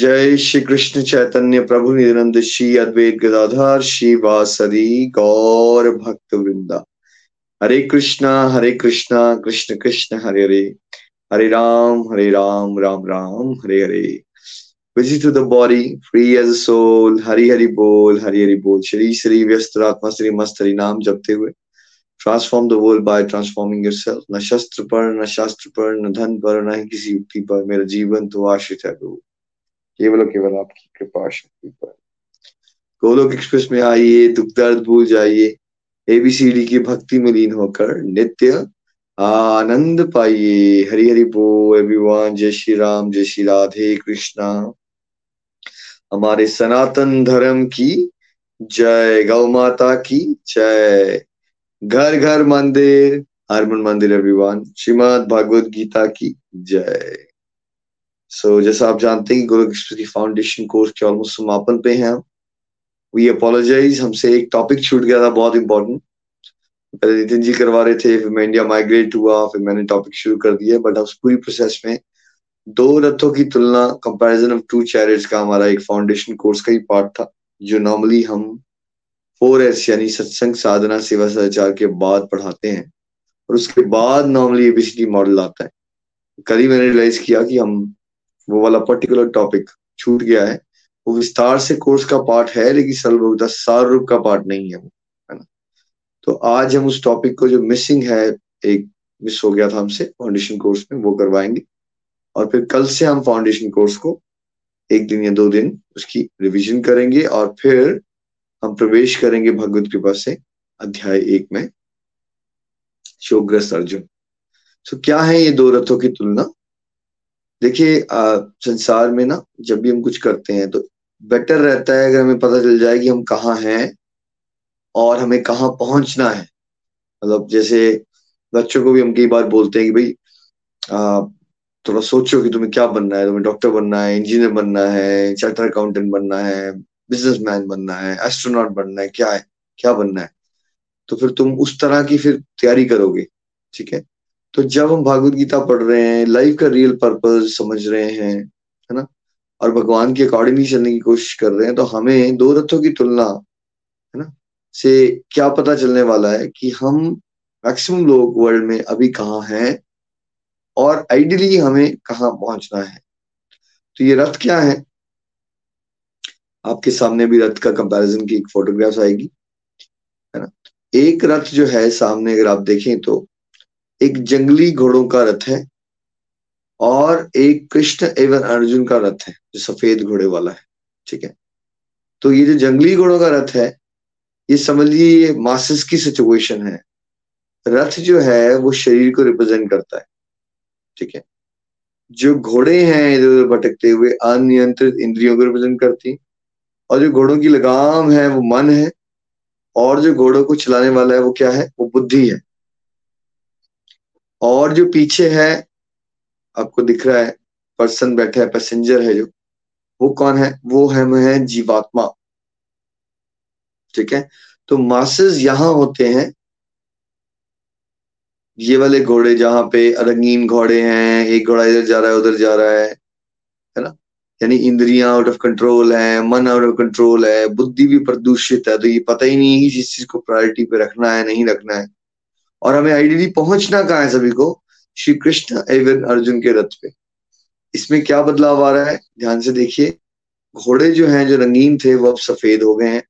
जय श्री कृष्ण चैतन्य प्रभु नित्यानंद श्री अद्वैत गदाधर श्री वासरी गौर भक्त वृंदा। हरे कृष्णा कृष्ण कृष्ण हरे हरे, हरे Ram Ram Ram Hare Hare. Busy to the body free as a soul. Hari Hari बोल श्री श्री व्यस्त आत्मा श्री मस्त हरि नाम जपते हुए transform the world by transforming yourself. न शास्त्र पर न धन पर न किसी युक्ति पर मेरा जीवन तो आश्रित है प्रभु, केवल आपकी कृपा शक्ति पर। गोलोक एक्सप्रेस में आइए, दुख दर्द भूल जाइए, एबीसीडी की भक्ति में लीन होकर नित्य आनंद पाइए। हरि हरि बोल एवरीवन। जय श्री राम, जय श्री राधे कृष्णा। हमारे सनातन धर्म की जय, गौ माता की जय, घर घर मंदिर, हर मन मंदिर एवरीवन। श्रीमद भागवत गीता की जय। जैसा आप जानते हैं, गोलोक एक्सप्रेस की फाउंडेशन कोर्स के ऑलमोस्ट समापन पे हैं। वी अपोलोजाइज, हमसे एक टॉपिक छूट गया था, बहुत इंपॉर्टेंट। पहले नितिन जी करवा रहे थे, फिर मैं इंडिया माइग्रेट हुआ, फिर मैंने टॉपिक शुरू कर दिया। बट उस पूरी प्रोसेस में दो रथों की तुलना, कंपैरिजन ऑफ टू चैरियट्स का हमारा एक फाउंडेशन कोर्स का ही पार्ट था, जो नॉर्मली हम 4S यानी सत्संग साधना सेवा सदाचार के बाद पढ़ाते हैं, और उसके बाद नॉर्मली एबीसीडी मॉडल आता है। कल ही मैंने रियलाइज किया कि हम वो वाला पर्टिकुलर टॉपिक छूट गया है। वो विस्तार से कोर्स का पार्ट है, लेकिन सर्वभूता सार रूप का पार्ट नहीं है वो, है ना। तो आज हम उस टॉपिक को जो मिसिंग है, एक मिस हो गया था हमसे फाउंडेशन कोर्स में, वो करवाएंगे। और फिर कल से हम फाउंडेशन कोर्स को एक दिन या दो दिन उसकी रिविजन करेंगे, और फिर हम प्रवेश करेंगे भगवत कृपा से अध्याय 1 में, शोकग्रस्त अर्जुन। क्या है ये दो रथों की तुलना? देखिए, संसार में ना, जब भी हम कुछ करते हैं तो बेटर रहता है अगर हमें पता चल जाए कि हम कहाँ हैं और हमें कहाँ पहुंचना है। मतलब जैसे बच्चों को भी हम कई बार बोलते हैं कि भाई थोड़ा सोचो कि तुम्हें क्या बनना है। तुम्हें डॉक्टर बनना है, इंजीनियर बनना है, चार्टर अकाउंटेंट बनना है, बिजनेसमैन बनना है, एस्ट्रोनॉट बनना है, क्या बनना है। तो फिर तुम उस तरह की फिर तैयारी करोगे, ठीक है। तो जब हम भागवत गीता पढ़ रहे हैं, लाइफ का रियल पर्पस समझ रहे हैं, है ना, और भगवान के अकॉर्डिंगली चलने की कोशिश कर रहे हैं, तो हमें दो रथों की तुलना, है ना, से क्या पता चलने वाला है कि हम मैक्सिमम लोग वर्ल्ड में अभी कहाँ हैं और आइडियली हमें कहाँ पहुंचना है। तो ये रथ क्या है? आपके सामने भी रथ का कंपैरिजन की एक फोटोग्राफ आएगी, है ना। एक रथ जो है सामने, अगर आप देखें तो एक जंगली घोड़ों का रथ है, और एक कृष्ण एवं अर्जुन का रथ है जो सफेद घोड़े वाला है, ठीक है। तो ये जो जंगली घोड़ों का रथ है, ये समझिए ये मासेस की सिचुएशन है। रथ जो है वो शरीर को रिप्रेजेंट करता है, ठीक है। जो घोड़े हैं इधर उधर भटकते हुए, अनियंत्रित इंद्रियों को रिप्रेजेंट करती, और जो घोड़ों की लगाम है वो मन है, और जो घोड़ों को चलाने वाला है वो क्या है? वो बुद्धि है। और जो पीछे है, आपको दिख रहा है पर्सन बैठा है, पैसेंजर है जो, वो कौन है? वो हम है जीवात्मा, ठीक है। तो मासेस यहां होते हैं, ये वाले घोड़े जहां पे रंगीन घोड़े हैं, एक घोड़ा इधर जा रहा है उधर जा रहा है ना। यानी इंद्रियां आउट ऑफ कंट्रोल है, मन आउट ऑफ कंट्रोल है, बुद्धि भी प्रदूषित है। तो ये पता ही नहीं है कि जिस चीज को प्रायोरिटी पे रखना है, नहीं रखना है, और हमें आइडियली पहुंचना कहाँ है। सभी को श्री कृष्ण एवं अर्जुन के रथ पे। इसमें क्या बदलाव आ रहा है, ध्यान से देखिए। घोड़े जो हैं, जो रंगीन थे, वो अब सफेद हो गए हैं।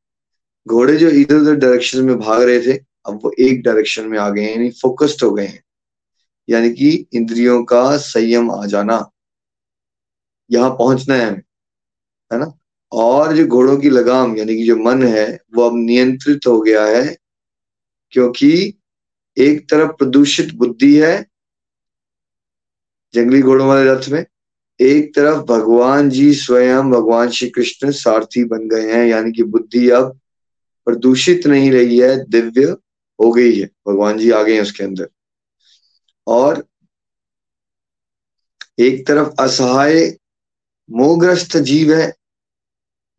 घोड़े जो इधर उधर डायरेक्शन में भाग रहे थे, अब वो एक डायरेक्शन में आ गए हैं, यानी फोकस्ड हो गए हैं। यानी कि इंद्रियों का संयम आ जाना, यहाँ पहुंचना है हमें, है ना। और जो घोड़ों की लगाम यानी कि जो मन है, वो अब नियंत्रित हो गया है, क्योंकि एक तरफ प्रदूषित बुद्धि है जंगली घोड़ों वाले रथ में एक तरफ भगवान जी स्वयं भगवान श्री कृष्ण सारथी बन गए हैं, यानी कि बुद्धि अब प्रदूषित नहीं रही है, दिव्य हो गई है, भगवान जी आ गए हैं उसके अंदर। और एक तरफ असहाय मोहग्रस्त जीव है,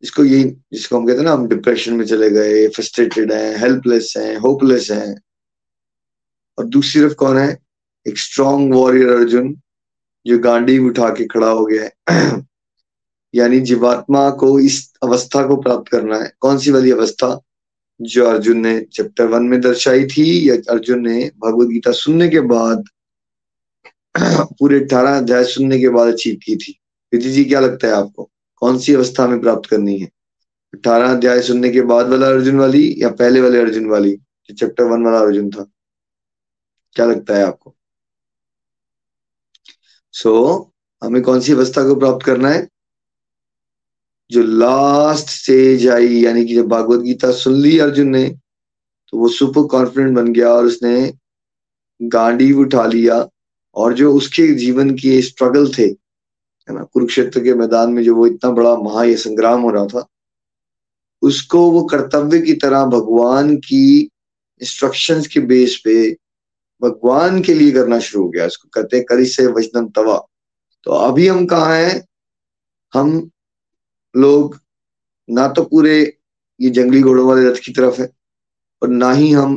इसको यही जिसको हम कहते हैं ना, हम डिप्रेशन में चले गए, फ्रस्ट्रेटेड हैं, हेल्पलेस हैं, होपलेस हैं। और दूसरी तरफ कौन है? एक स्ट्रॉन्ग वॉरियर अर्जुन जो गांडीव उठा के खड़ा हो गया है। यानी जीवात्मा को इस अवस्था को प्राप्त करना है। कौन सी वाली अवस्था? जो अर्जुन ने चैप्टर 1 में दर्शाई थी, या अर्जुन ने भगवद गीता सुनने के बाद, पूरे 18 अध्याय सुनने के बाद अचीव की थी। प्रीति जी क्या लगता है आपको, कौन सी अवस्था में प्राप्त करनी है? 18 अध्याय सुनने के बाद वाला अर्जुन वाली, या पहले वाले अर्जुन वाली जो चैप्टर 1 वाला अर्जुन था? क्या लगता है आपको? हमें कौन सी अवस्था को प्राप्त करना है? जो लास्ट स्टेज आई, यानी कि जब भागवत गीता सुन ली अर्जुन ने, तो वो सुपर कॉन्फिडेंट बन गया और उसने गांडीव उठा लिया। और जो उसके जीवन के स्ट्रगल थे, है ना, कुरुक्षेत्र के मैदान में जो वो इतना बड़ा महा संग्राम हो रहा था, उसको वो कर्तव्य की तरह भगवान की इंस्ट्रक्शंस के बेस पे भगवान के लिए करना शुरू हो गया। इसको कहते हैं करिसे वचनम तवा। तो अभी हम कहाँ हैं? हम लोग ना तो पूरे ये जंगली घोड़ों वाले रथ की तरफ है, और ना ही हम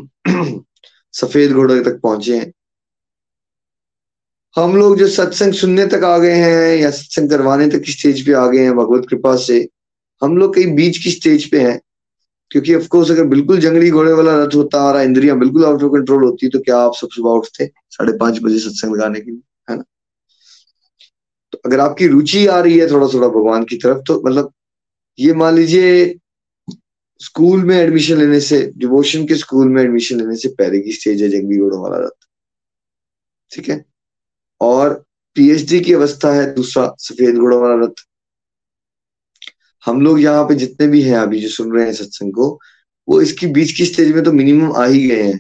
सफेद घोड़े तक पहुंचे हैं। हम लोग जो सत्संग सुनने तक आ गए हैं, या सत्संग करवाने तक की स्टेज पे आ गए हैं भगवत कृपा से, हम लोग कहीं बीच की स्टेज पे हैं। क्योंकि अफकोर्स अगर बिल्कुल जंगली घोड़े वाला रथ होता और इंद्रियां बिल्कुल आउट ऑफ कंट्रोल होती, तो क्या आप सब सुबह उठते 5:30 बजे सत्संग लगाने के लिए, है ना? तो अगर आपकी रुचि आ रही है थोड़ा थोड़ा भगवान की तरफ, तो मतलब ये मान लीजिए स्कूल में एडमिशन लेने से, डिवोशन के स्कूल में एडमिशन लेने से पहले की स्टेज है जंगली घोड़ों वाला रथ, ठीक है? और पीएचडी की अवस्था है दूसरा, सफेद घोड़ों वाला रथ। हम लोग यहाँ पे जितने भी हैं अभी जो सुन रहे हैं सत्संग को, वो इसकी बीच की स्टेज में तो मिनिमम आ ही गए हैं।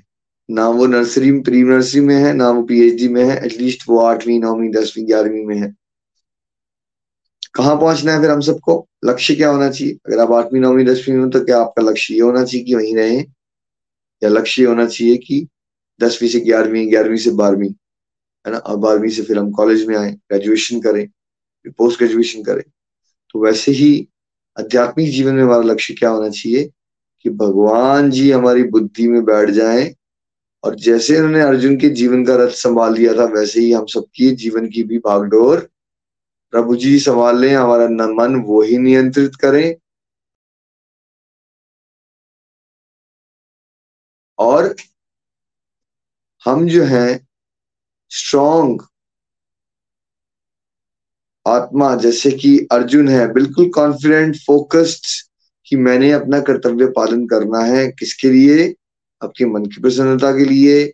ना वो नर्सरी में, प्री नर्सरी में है, ना वो पीएचडी में है, एटलीस्ट वो 8वीं 9वीं 10वीं 11वीं में है। कहाँ पहुंचना है फिर हम सबको? लक्ष्य क्या होना चाहिए? अगर आप 8वीं 9वीं 10वीं में, तो क्या आपका लक्ष्य ये होना चाहिए कि वहीं रहें, या लक्ष्य ये होना चाहिए कि 10वीं से 11वीं, 11वीं से 12वीं, है ना, और 12वीं से फिर हम कॉलेज में आए, ग्रेजुएशन करें, फिर पोस्ट ग्रेजुएशन करें? तो वैसे ही आध्यात्मिक जीवन में हमारा लक्ष्य क्या होना चाहिए कि भगवान जी हमारी बुद्धि में बैठ जाएं, और जैसे उन्होंने अर्जुन के जीवन का रथ संभाल लिया था, वैसे ही हम सबकी जीवन की भी भागडोर प्रभु जी संभाल लें। हमारा मन वो ही नियंत्रित करें, और हम जो हैं स्ट्रॉन्ग आत्मा, जैसे कि अर्जुन है, बिल्कुल कॉन्फिडेंट, फोकस्ड कि मैंने अपना कर्तव्य पालन करना है। किसके लिए? आपके मन की प्रसन्नता के लिए,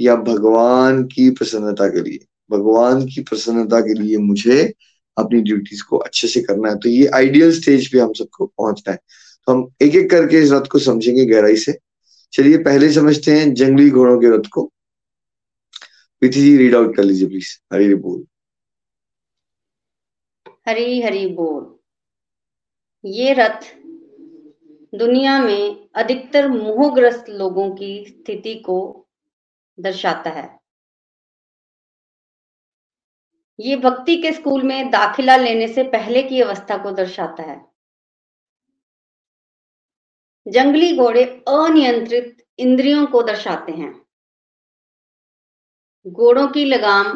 या भगवान की प्रसन्नता के लिए? भगवान की प्रसन्नता के लिए मुझे अपनी ड्यूटीज को अच्छे से करना है। तो ये आइडियल स्टेज पे हम सबको पहुंचना है। तो हम एक एक करके इस रथ को समझेंगे गहराई से। चलिए पहले समझते हैं जंगली घोड़ों के रथ को। प्रीति जी रीड आउट कर लीजिए प्लीज। हरी बोल, हरी हरी बोल। ये रथ दुनिया में अधिकतर मोहग्रस्त लोगों की स्थिति को दर्शाता है। ये भक्ति के स्कूल में दाखिला लेने से पहले की अवस्था को दर्शाता है। जंगली घोड़े अनियंत्रित इंद्रियों को दर्शाते हैं। घोड़ों की लगाम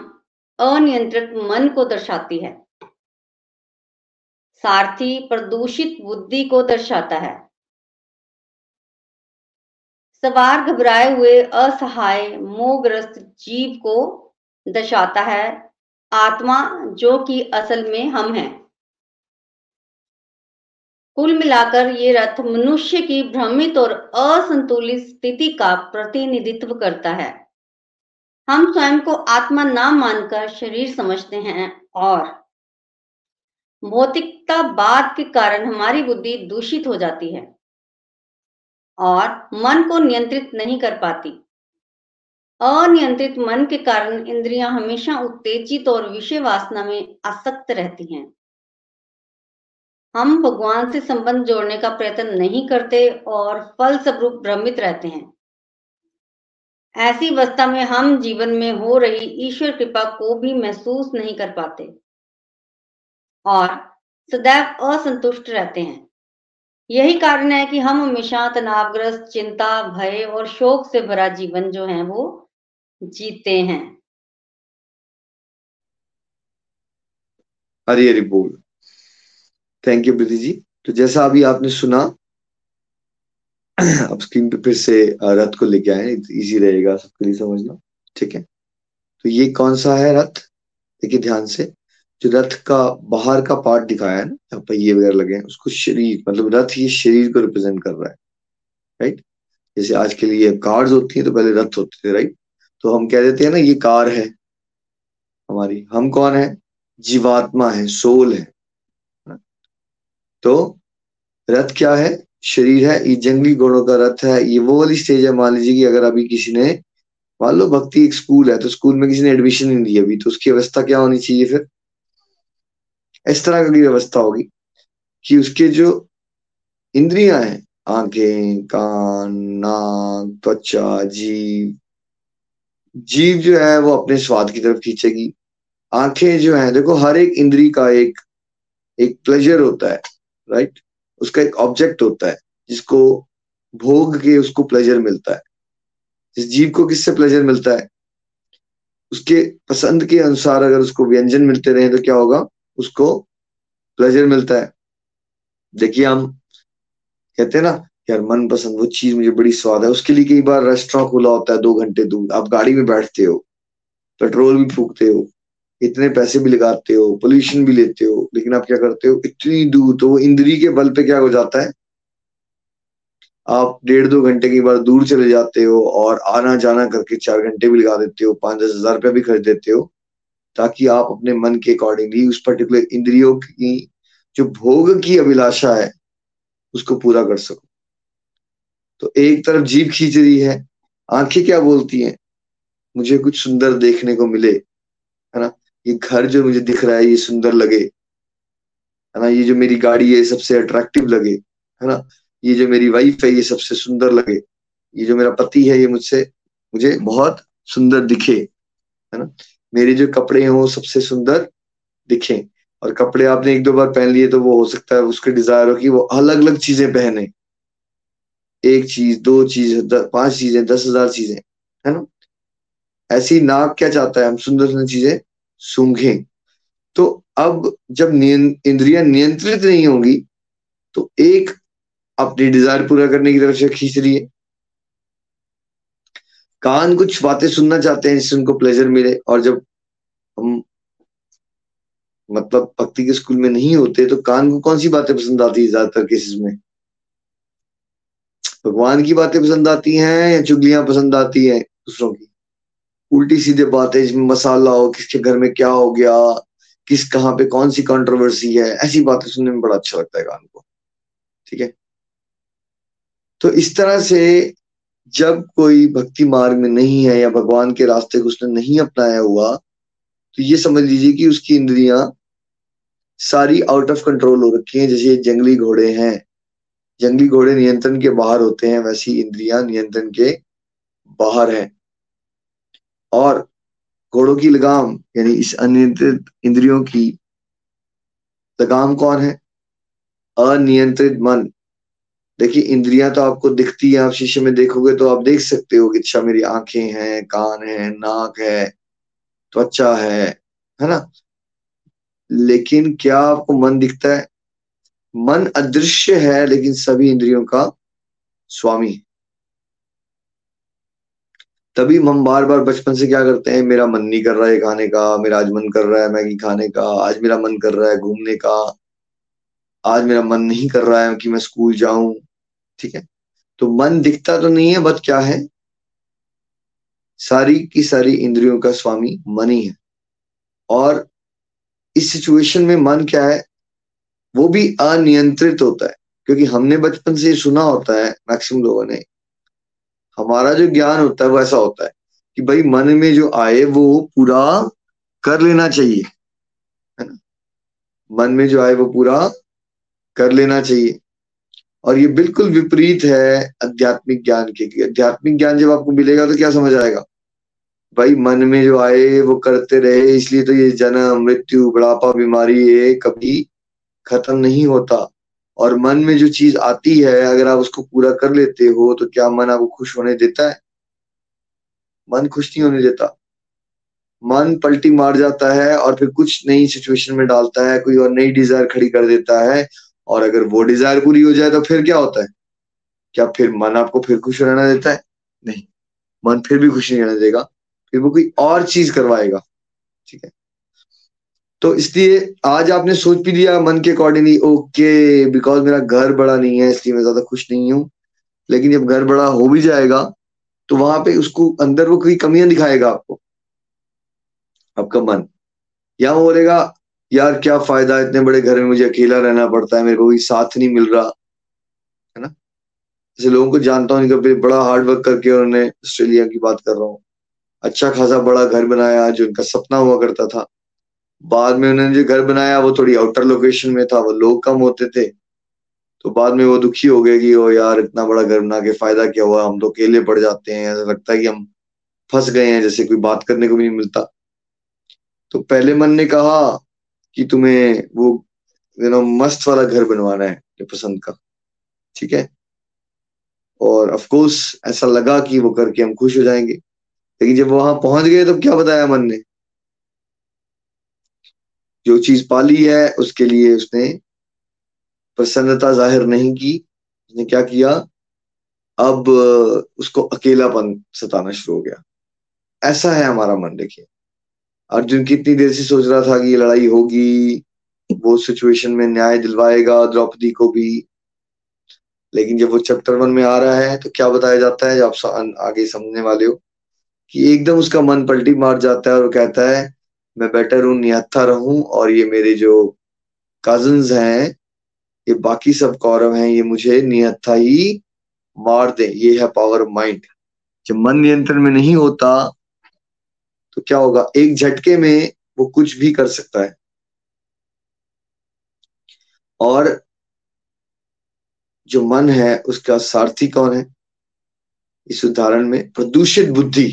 अनियंत्रित मन को दर्शाती है। सारथी प्रदूषित बुद्धि को दर्शाता है। सवार घबराए हुए असहाय मोहग्रस्त जीव को दर्शाता है। आत्मा, जो कि असल में हम हैं। कुल मिलाकर ये रथ मनुष्य की भ्रमित और असंतुलित स्थिति का प्रतिनिधित्व करता है। हम स्वयं को आत्मा ना मानकर शरीर समझते हैं, और भौतिकतावाद के कारण हमारी बुद्धि दूषित हो जाती है और मन को नियंत्रित नहीं कर पाती। अनियंत्रित मन के कारण इंद्रियां हमेशा उत्तेजित और विषय वासना में आसक्त रहती हैं। हम भगवान से संबंध जोड़ने का प्रयत्न नहीं करते और फलस्वरूप भ्रमित रहते हैं। ऐसी अवस्था में हम जीवन में हो रही ईश्वर कृपा को भी महसूस नहीं कर पाते और सदैव असंतुष्ट रहते हैं। यही कारण है कि हम हमेशा तनावग्रस्त, चिंता, भय और शोक से भरा जीवन जो है वो जीते हैं। हरी हरी बोल। Thank you Preeti ji. तो जैसा अभी आपने सुना, अब स्क्रीन पे फिर से रथ को लेके आए, इजी रहेगा सबके लिए समझना, ठीक है। तो ये कौन सा है रथ, देखिए ध्यान से। जो रथ का बाहर का पार्ट दिखाया है ना, जहाँ पहिए वगैरह लगे हैं, उसको शरीर, मतलब रथ ये शरीर को रिप्रेजेंट कर रहा है, राइट। जैसे आज के लिए कार्स होती है तो पहले रथ होते थे, राइट। तो हम कह देते हैं ना ये कार है हमारी, हम कौन है, जीवात्मा है, सोल है ना? तो रथ क्या है, शरीर है, ये जंगली घोड़ों का रथ है। ये वो वाली स्टेज है, मान लीजिए कि अगर अभी किसी ने, मान लो भक्ति एक स्कूल है, तो स्कूल में किसी ने एडमिशन नहीं लिया अभी, तो उसकी अवस्था क्या होनी चाहिए फिर, इस तरह की व्यवस्था होगी कि उसके जो इंद्रियां हैं, आंखें, कान, नाक, त्वचा, जीव जो है वो अपने स्वाद की तरफ खींचेगी। आंखें जो है, देखो हर एक इंद्री का एक प्लेजर होता है, राइट। उसका एक ऑब्जेक्ट होता है जिसको भोग के उसको प्लेजर मिलता है। जिस जीव को किससे प्लेजर मिलता है, उसके पसंद के अनुसार अगर उसको व्यंजन मिलते रहे तो क्या होगा, उसको प्लेजर मिलता है। देखिए हम कहते हैं ना यार मन पसंद वो चीज मुझे बड़ी स्वाद है, उसके लिए कई बार रेस्टोरेंट खुला होता है 2 घंटे दूर, आप गाड़ी में बैठते हो, पेट्रोल भी फूकते हो, इतने पैसे भी लगाते हो, पोल्यूशन भी लेते हो, लेकिन आप क्या करते हो इतनी दूर, तो वो इंद्री के बल पे क्या हो जाता है, आप 1.5-2 घंटे कई बार दूर चले जाते हो और आना जाना करके 4 घंटे भी लगा देते हो, 5-10 हज़ार रुपया भी खर्च देते हो, ताकि आप अपने मन के अकॉर्डिंगली उस पर्टिकुलर इंद्रियों की जो भोग की अभिलाषा है उसको पूरा कर सको। तो एक तरफ जीभ खींच रही है, आंखें क्या बोलती हैं, मुझे कुछ सुंदर देखने को मिले, है ना, ये घर जो मुझे दिख रहा है ये सुंदर लगे, है ना, ये जो मेरी गाड़ी है सबसे अट्रैक्टिव लगे, है ना, ये जो मेरी वाइफ है ये सबसे सुंदर लगे, ये जो मेरा पति है ये मुझे बहुत सुंदर दिखे, है ना, मेरे जो कपड़े हों सबसे सुंदर दिखें। और कपड़े आपने 1-2 बार पहन लिए तो वो हो सकता है उसके डिजायर हो कि वो अलग अलग चीजें पहने, 1 चीज 2 चीज 5 चीजें 10,000 चीजें, है ना। ऐसी नाक क्या चाहता है, हम सुंदर सुंदर चीजें सूंघें। तो अब जब इंद्रियां नियंत्रित नहीं होंगी तो एक अपनी डिजायर पूरा करने की तरफ से खींच रही है। कान कुछ बातें सुनना चाहते हैं जिससे उनको प्लेजर मिले, और जब हम मतलब भक्ति के स्कूल में नहीं होते तो कान को कौन सी बातें पसंद आती है, ज्यादातर केसेस में भगवान की बातें पसंद आती हैं या चुगलियां पसंद आती हैं दूसरों की, उल्टी सीधे बातें जिसमें मसाला हो, किसके घर में क्या हो गया, किस कहाँ पे कौन सी कंट्रोवर्सी है, ऐसी बातें सुनने में बड़ा अच्छा लगता है कान को, ठीक है। तो इस तरह से जब कोई भक्ति मार्ग में नहीं है या भगवान के रास्ते को उसने नहीं अपनाया हुआ, तो ये समझ लीजिए कि उसकी इंद्रियां सारी आउट ऑफ कंट्रोल हो रखी हैं। जैसे जंगली घोड़े हैं, जंगली घोड़े नियंत्रण के बाहर होते हैं, वैसी इंद्रियां नियंत्रण के बाहर हैं। और घोड़ों की लगाम यानी इस अनियंत्रित इंद्रियों की लगाम कौन है, अनियंत्रित मन। देखिए इंद्रियां तो आपको दिखती है, आप शीशे में देखोगे तो आप देख सकते हो कि अच्छा मेरी आंखें हैं, कान है, नाक है, त्वचा है ना। लेकिन क्या आपको मन दिखता है, मन अदृश्य है लेकिन सभी इंद्रियों का स्वामी। तभी हम बार बार बचपन से क्या करते हैं, मेरा मन नहीं कर रहा है खाने का, मेरा आज मन कर रहा है मैगी खाने का, आज मेरा मन कर रहा है घूमने का, आज मेरा मन नहीं कर रहा है कि मैं स्कूल जाऊं, ठीक है। तो मन दिखता तो नहीं है, बट क्या है, सारी की सारी इंद्रियों का स्वामी मन ही है। और इस सिचुएशन में मन क्या है, वो भी अनियंत्रित होता है, क्योंकि हमने बचपन से सुना होता है, मैक्सिमम लोगों ने, हमारा जो ज्ञान होता है वो ऐसा होता है कि भाई मन में जो आए वो पूरा कर लेना चाहिए, है ना, मन में जो आए वो पूरा कर लेना चाहिए। और ये बिल्कुल विपरीत है आध्यात्मिक ज्ञान के लिए। आध्यात्मिक ज्ञान जब आपको मिलेगा तो क्या समझ आएगा, भाई मन में जो आए वो करते रहे, इसलिए तो ये जन्म मृत्यु बुढ़ापा बीमारी ये कभी खत्म नहीं होता। और मन में जो चीज आती है अगर आप उसको पूरा कर लेते हो तो क्या मन आपको खुश होने देता है? मन खुश नहीं होने देता, मन पलटी मार जाता है और फिर कुछ नई सिचुएशन में डालता है, कोई और नई डिजायर खड़ी कर देता है। और अगर वो डिजायर पूरी हो जाए तो फिर क्या होता है, क्या फिर मन आपको फिर खुश रहना देता है? नहीं, मन फिर भी खुश नहीं रहने देगा, फिर वो कोई और चीज करवाएगा। ठीक है, तो इसलिए आज आपने सोच भी लिया मन के अकॉर्डिंगली, ओके बिकॉज मेरा घर बड़ा नहीं है इसलिए मैं ज्यादा खुश नहीं हूँ। लेकिन जब घर बड़ा हो भी जाएगा तो वहां पे उसको अंदर वो कोई कमियां दिखाएगा आपको, आपका मन, या वो बोलेगा यार क्या फायदा इतने बड़े घर में मुझे अकेला रहना पड़ता है, मेरे को कोई साथ नहीं मिल रहा, है ना। जैसे लोगों को जानता हूँ इनका बड़ा हार्डवर्क करके, उन्होंने ऑस्ट्रेलिया की बात कर रहा हूँ, अच्छा खासा बड़ा घर बनाया जो इनका सपना हुआ करता था। बाद में उन्होंने जो घर बनाया वो थोड़ी आउटर लोकेशन में था, वो लोग कम होते थे, तो बाद में वो दुखी हो गए कि ओ यार इतना बड़ा घर बना के फायदा क्या हुआ, हम तो अकेले पड़ जाते हैं, ऐसा लगता है कि हम फंस गए हैं, जैसे कोई बात करने को भी नहीं मिलता। तो पहले मन ने कहा कि तुम्हें वो मस्त वाला घर बनवाना है अपने पसंद का, ठीक है, और ऑफ कोर्स ऐसा लगा कि वो करके हम खुश हो जाएंगे। लेकिन जब वहां पहुंच गए तो क्या बताया मन ने, जो चीज पाली है उसके लिए उसने प्रसन्नता जाहिर नहीं की, उसने क्या किया, अब उसको अकेलापन सताना शुरू हो गया। ऐसा है हमारा मन। देखिए अर्जुन कितनी देर से सोच रहा था कि ये लड़ाई होगी, वो सिचुएशन में न्याय दिलवाएगा द्रौपदी को भी, लेकिन जब वो चैप्टर 1 में आ रहा है तो क्या बताया जाता है, जो आप आगे समझने वाले हो, कि एकदम उसका मन पलटी मार जाता है और वो कहता है मैं बेटर हूं निहत्था रहूं, और ये मेरे जो कजन्स हैं ये बाकी सब कौरव हैं, ये मुझे निहत्था ही मार दे। ये है पावर ऑफ माइंड। जब मन नियंत्रण में नहीं होता तो क्या होगा, एक झटके में वो कुछ भी कर सकता है। और जो मन है उसका सारथी कौन है इस उदाहरण में? प्रदूषित बुद्धि।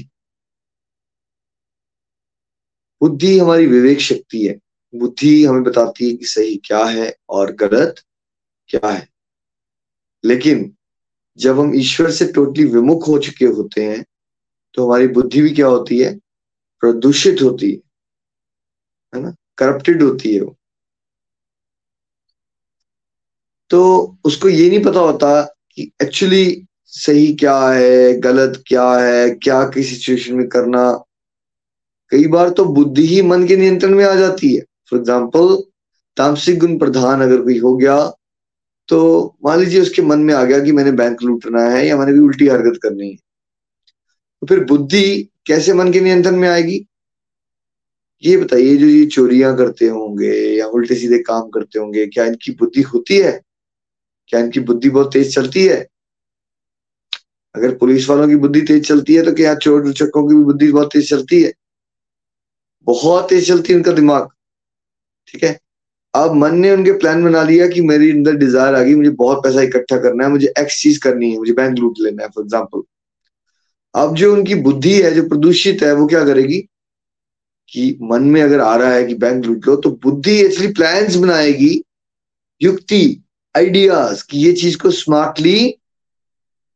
बुद्धि हमारी विवेक शक्ति है, बुद्धि हमें बताती है कि सही क्या है और गलत क्या है। लेकिन जब हम ईश्वर से टोटली विमुख हो चुके होते हैं तो हमारी बुद्धि भी क्या होती है, प्रदूषित होती है ना, करप्टेड होती है वो। तो उसको ये नहीं पता होता कि एक्चुअली सही क्या है, गलत क्या है, क्या किस सिचुएशन में करना। कई बार तो बुद्धि ही मन के नियंत्रण में आ जाती है। फॉर एग्जाम्पल तामसिक गुण प्रधान अगर कोई हो गया तो मान लीजिए उसके मन में आ गया कि मैंने बैंक लूटना है या मैंने कोई उल्टी हरकत करनी है, तो फिर बुद्धि कैसे मन के नियंत्रण में आएगी? ये बताइए, जो ये चोरियां करते होंगे या उल्टे सीधे काम करते होंगे, क्या इनकी बुद्धि होती है? क्या इनकी बुद्धि बहुत तेज चलती है? अगर पुलिस वालों की बुद्धि तेज चलती है तो क्या चोर उचक्कों की भी बुद्धि बहुत तेज चलती है? बहुत तेज चलती है उनका दिमाग। ठीक है, अब मन ने उनके प्लान बना लिया कि मेरी अंदर डिजायर आ गई, मुझे बहुत पैसा इकट्ठा करना है, मुझे एक्स चीज करनी है, मुझे बैंक लूट लेना है फॉर एग्जाम्पल। अब जो उनकी बुद्धि है जो प्रदूषित है वो क्या करेगी कि मन में अगर आ रहा है कि बैंक लूट लो, तो बुद्धि एक्चुअली प्लान्स बनाएगी, युक्ति, आइडियाज, कि ये चीज को स्मार्टली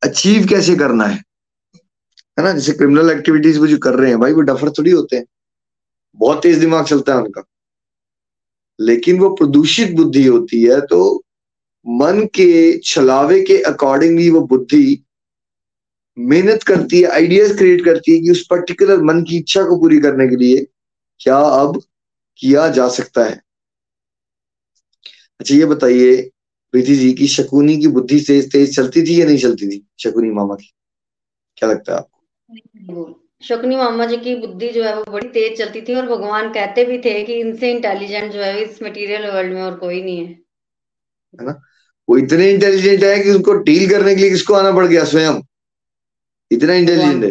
अचीव कैसे करना है ना। जैसे क्रिमिनल एक्टिविटीज वो जो कर रहे हैं, भाई वो डफर थोड़ी होते हैं, बहुत तेज दिमाग चलता है उनका, लेकिन वो प्रदूषित बुद्धि होती है। तो मन के छलावे के अकॉर्डिंगली वो बुद्धि मेहनत करती है, आइडियाज क्रिएट करती है कि उस पर्टिकुलर मन की इच्छा को पूरी करने के लिए क्या अब किया जा सकता है। अच्छा ये बताइए प्रीति जी की शकुनी की बुद्धि तेज चलती थी या नहीं चलती थी? शकुनी मामा की क्या लगता है आपको? शकुनी मामा जी की बुद्धि जो है वो बड़ी तेज चलती थी, और भगवान कहते भी थे कि इनसे इंटेलिजेंट जो है इस मटेरियल वर्ल्ड में और कोई नहीं है, है ना। वो इतने इंटेलिजेंट है कि उनको डील करने के लिए किसको आना पड़ गया, स्वयं इतना इंटेलिजेंट है।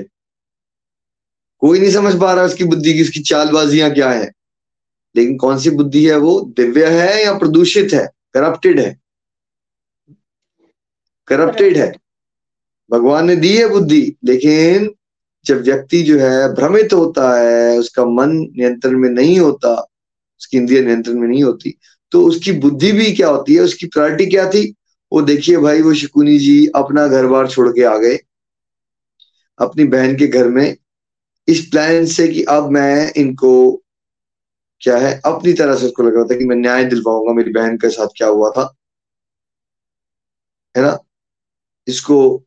कोई नहीं समझ पा रहा उसकी बुद्धि की, उसकी चालबाजियां क्या है। लेकिन कौन सी बुद्धि है वो? दिव्य है या प्रदूषित है, करप्टेड है? करप्टेड है। भगवान ने दी है बुद्धि, लेकिन जब व्यक्ति जो है भ्रमित होता है, उसका मन नियंत्रण में नहीं होता, उसकी इंद्रिय नियंत्रण में नहीं होती, तो उसकी बुद्धि भी क्या होती है, उसकी प्रायोरिटी क्या थी? वो देखिए भाई, वो शकुनी जी अपना घर बार छोड़ के आ गए अपनी बहन के घर में इस प्लान से कि अब मैं इनको क्या है अपनी तरह से उसको लग रहा था कि मैं न्याय दिलवाऊंगा, मेरी बहन के साथ क्या हुआ था, है ना, इसको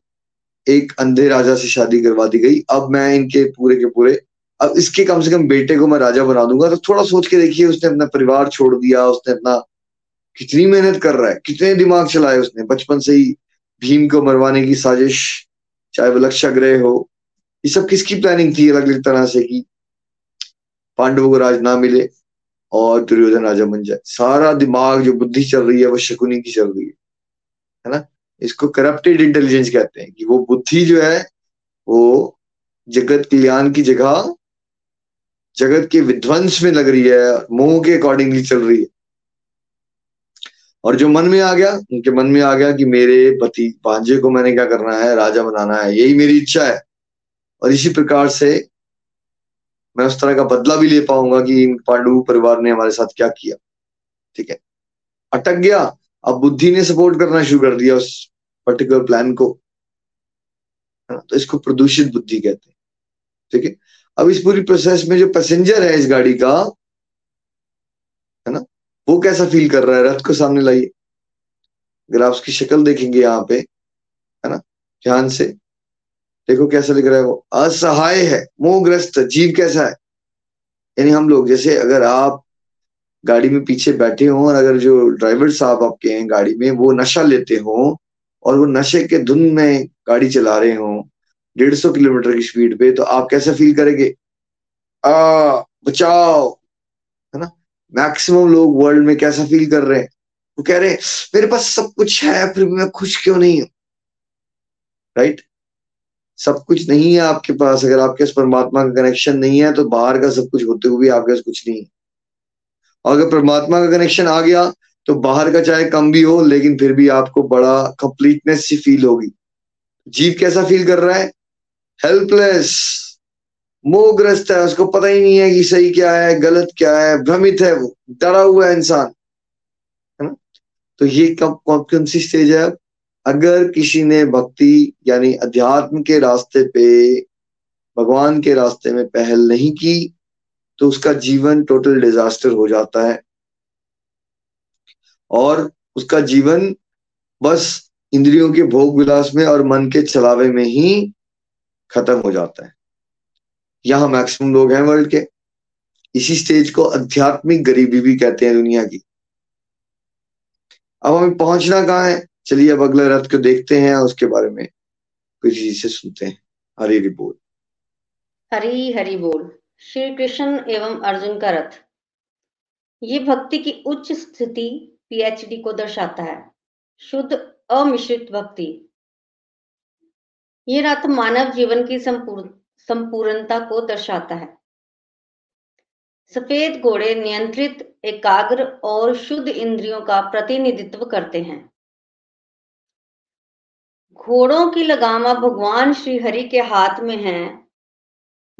एक अंधे राजा से शादी करवा दी गई, अब मैं इनके पूरे के पूरे, अब इसके कम से कम बेटे को मैं राजा बना दूंगा। तो थोड़ा सोच के देखिए, उसने अपना परिवार छोड़ दिया, उसने अपना कितनी मेहनत कर रहा है, कितने दिमाग चलाए उसने, बचपन से ही भीम को मरवाने की साजिश, चाहे वो लक्षाग्रह हो, ये सब किसकी प्लानिंग थी? अलग अलग तरह से कि पांडवों को राज ना मिले और दुर्योधन राजा बन जाए। सारा दिमाग जो बुद्धि चल रही है वो शकुनी की चल रही है ना। इसको करप्टेड इंटेलिजेंस कहते हैं कि वो बुद्धि जो है वो जगत कल्याण की जगह जगत के विध्वंस में लग रही है, मोह के अकॉर्डिंगली चल रही है। और जो मन में आ गया, उनके मन में आ गया कि मेरे पति भांजे को मैंने क्या करना है, राजा बनाना है, यही मेरी इच्छा है, और इसी प्रकार से मैं उस तरह का बदला भी ले पाऊंगा कि इन पांडु परिवार ने हमारे साथ क्या किया। ठीक है, अटक गया। अब बुद्धि ने सपोर्ट करना शुरू कर दिया उस पर्टिकुलर प्लान को, है ना, तो इसको प्रदूषित बुद्धि कहते हैं। ठीक है, अब इस पूरी प्रोसेस में जो पैसेंजर है इस गाड़ी का, है ना, वो कैसा फील कर रहा है? रथ को सामने लाइए, अगर आप उसकी शक्ल देखेंगे यहाँ पे, है ना, ध्यान से देखो कैसा लग रहा है। वो असहाय है, मोहग्रस्त जीव कैसा है? यानी हम लोग जैसे, अगर आप गाड़ी में पीछे बैठे हों और अगर जो ड्राइवर साहब आपके हैं गाड़ी में, वो नशा लेते हों और वो नशे के धुन में गाड़ी चला रहे हों 150 किलोमीटर की स्पीड पे, तो आप कैसा फील करेंगे? बचाओ, है ना। मैक्सिमम लोग वर्ल्ड में कैसा फील कर रहे हैं? वो कह रहे हैं मेरे पास सब कुछ है फिर मैं खुश क्यों नहीं हूं। राइट, सब कुछ नहीं है आपके पास। अगर आपके पास परमात्मा का कनेक्शन नहीं है तो बाहर का सब कुछ होते हुए भी आपके पास कुछ नहीं है। और अगर परमात्मा का कनेक्शन आ गया तो बाहर का चाहे कम भी हो, लेकिन फिर भी आपको बड़ा कंप्लीटनेस सी फील होगी। जीव कैसा फील कर रहा है? हेल्पलेस, मोहग्रस्त है, उसको पता ही नहीं है कि सही क्या है गलत क्या है, भ्रमित है, वो डरा हुआ है इंसान, है ना। तो ये कौन सी स्टेज है? अगर किसी ने भक्ति यानी अध्यात्म के रास्ते पे, भगवान के रास्ते में पहल नहीं की तो उसका जीवन टोटल डिजास्टर हो जाता है और उसका जीवन बस इंद्रियों के भोग विलास में और मन के चलावे में ही खत्म हो जाता है। यहाँ मैक्सिमम लोग हैं वर्ल्ड के। इसी स्टेज को आध्यात्मिक गरीबी भी कहते हैं दुनिया की। अब हमें पहुंचना कहाँ है? चलिए अब अगला रथ को देखते हैं, उसके बारे में किसी से सुनते हैं। हरि हरि बोल, हरि हरि बोल। श्री कृष्ण एवं अर्जुन का रथ, ये भक्ति की उच्च स्थिति पीएचडी को दर्शाता है, शुद्ध अमिश्रित भक्ति। ये रथ मानव जीवन की संपूर्णता को दर्शाता है। सफेद घोड़े नियंत्रित, एकाग्र और शुद्ध इंद्रियों का प्रतिनिधित्व करते हैं। घोड़ों की लगामा भगवान श्री हरि के हाथ में है,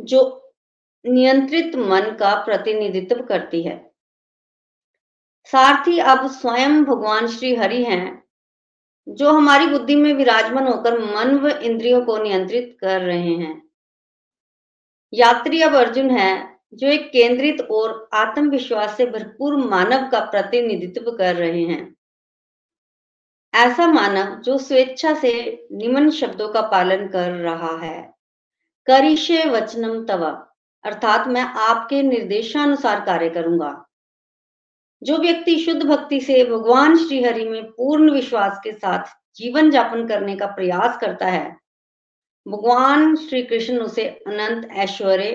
जो नियंत्रित मन का प्रतिनिधित्व करती है। सारथी अब स्वयं भगवान श्री हरि हैं, जो हमारी बुद्धि में विराजमान होकर मन व इंद्रियों को नियंत्रित कर रहे हैं। यात्री अब अर्जुन है, जो एक केंद्रित और आत्मविश्वास से भरपूर मानव का प्रतिनिधित्व कर रहे हैं। ऐसा मानव जो स्वेच्छा से निम्न शब्दों का पालन कर रहा है। करिष्ये वचनम तव, अर्थात मैं आपके निर्देशानुसार कार्य करूंगा। जो व्यक्ति शुद्ध भक्ति से भगवान श्री हरि में पूर्ण विश्वास के साथ जीवन यापन करने का प्रयास करता है, भगवान श्री कृष्ण उसे अनंत ऐश्वर्य,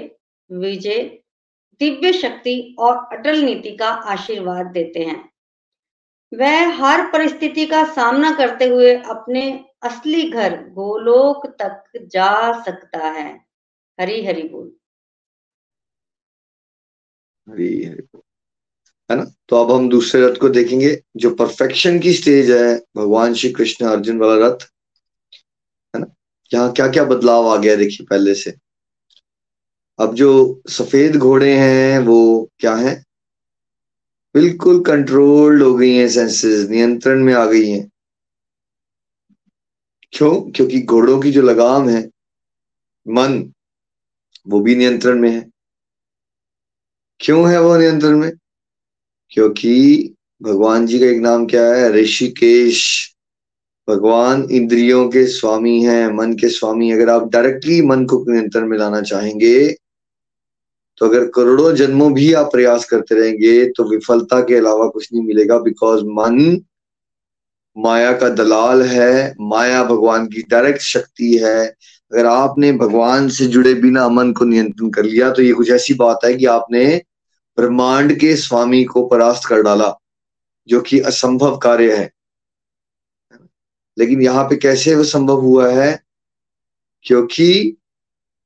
विजय, दिव्य शक्ति और अटल नीति का आशीर्वाद देते हैं। वह हर परिस्थिति का सामना करते हुए अपने असली घर गोलोक तक जा सकता है। हरि हरि बोल। है ना। तो अब हम दूसरे रथ को देखेंगे जो परफेक्शन की स्टेज है, भगवान श्री कृष्ण अर्जुन वाला रथ, है ना। यहाँ क्या क्या बदलाव आ गया देखिए पहले से। अब जो सफेद घोड़े हैं वो क्या है, बिल्कुल कंट्रोल्ड हो गई हैं, सेंसेस नियंत्रण में आ गई हैं। क्यों? क्योंकि घोड़ों की जो लगाम है मन, वो भी नियंत्रण में है। क्यों है वो नियंत्रण में? क्योंकि भगवान जी का एक नाम क्या है, ऋषिकेश। भगवान इंद्रियों के स्वामी हैं, मन के स्वामी। अगर आप डायरेक्टली मन को नियंत्रण में लाना चाहेंगे तो अगर करोड़ों जन्मों भी आप प्रयास करते रहेंगे तो विफलता के अलावा कुछ नहीं मिलेगा। बिकॉज मन माया का दलाल है, माया भगवान की डायरेक्ट शक्ति है। अगर आपने भगवान से जुड़े बिना मन को नियंत्रण कर लिया तो ये कुछ ऐसी बात है कि आपने ब्रह्मांड के स्वामी को परास्त कर डाला, जो कि असंभव कार्य है। लेकिन यहाँ पे कैसे वो संभव हुआ है? क्योंकि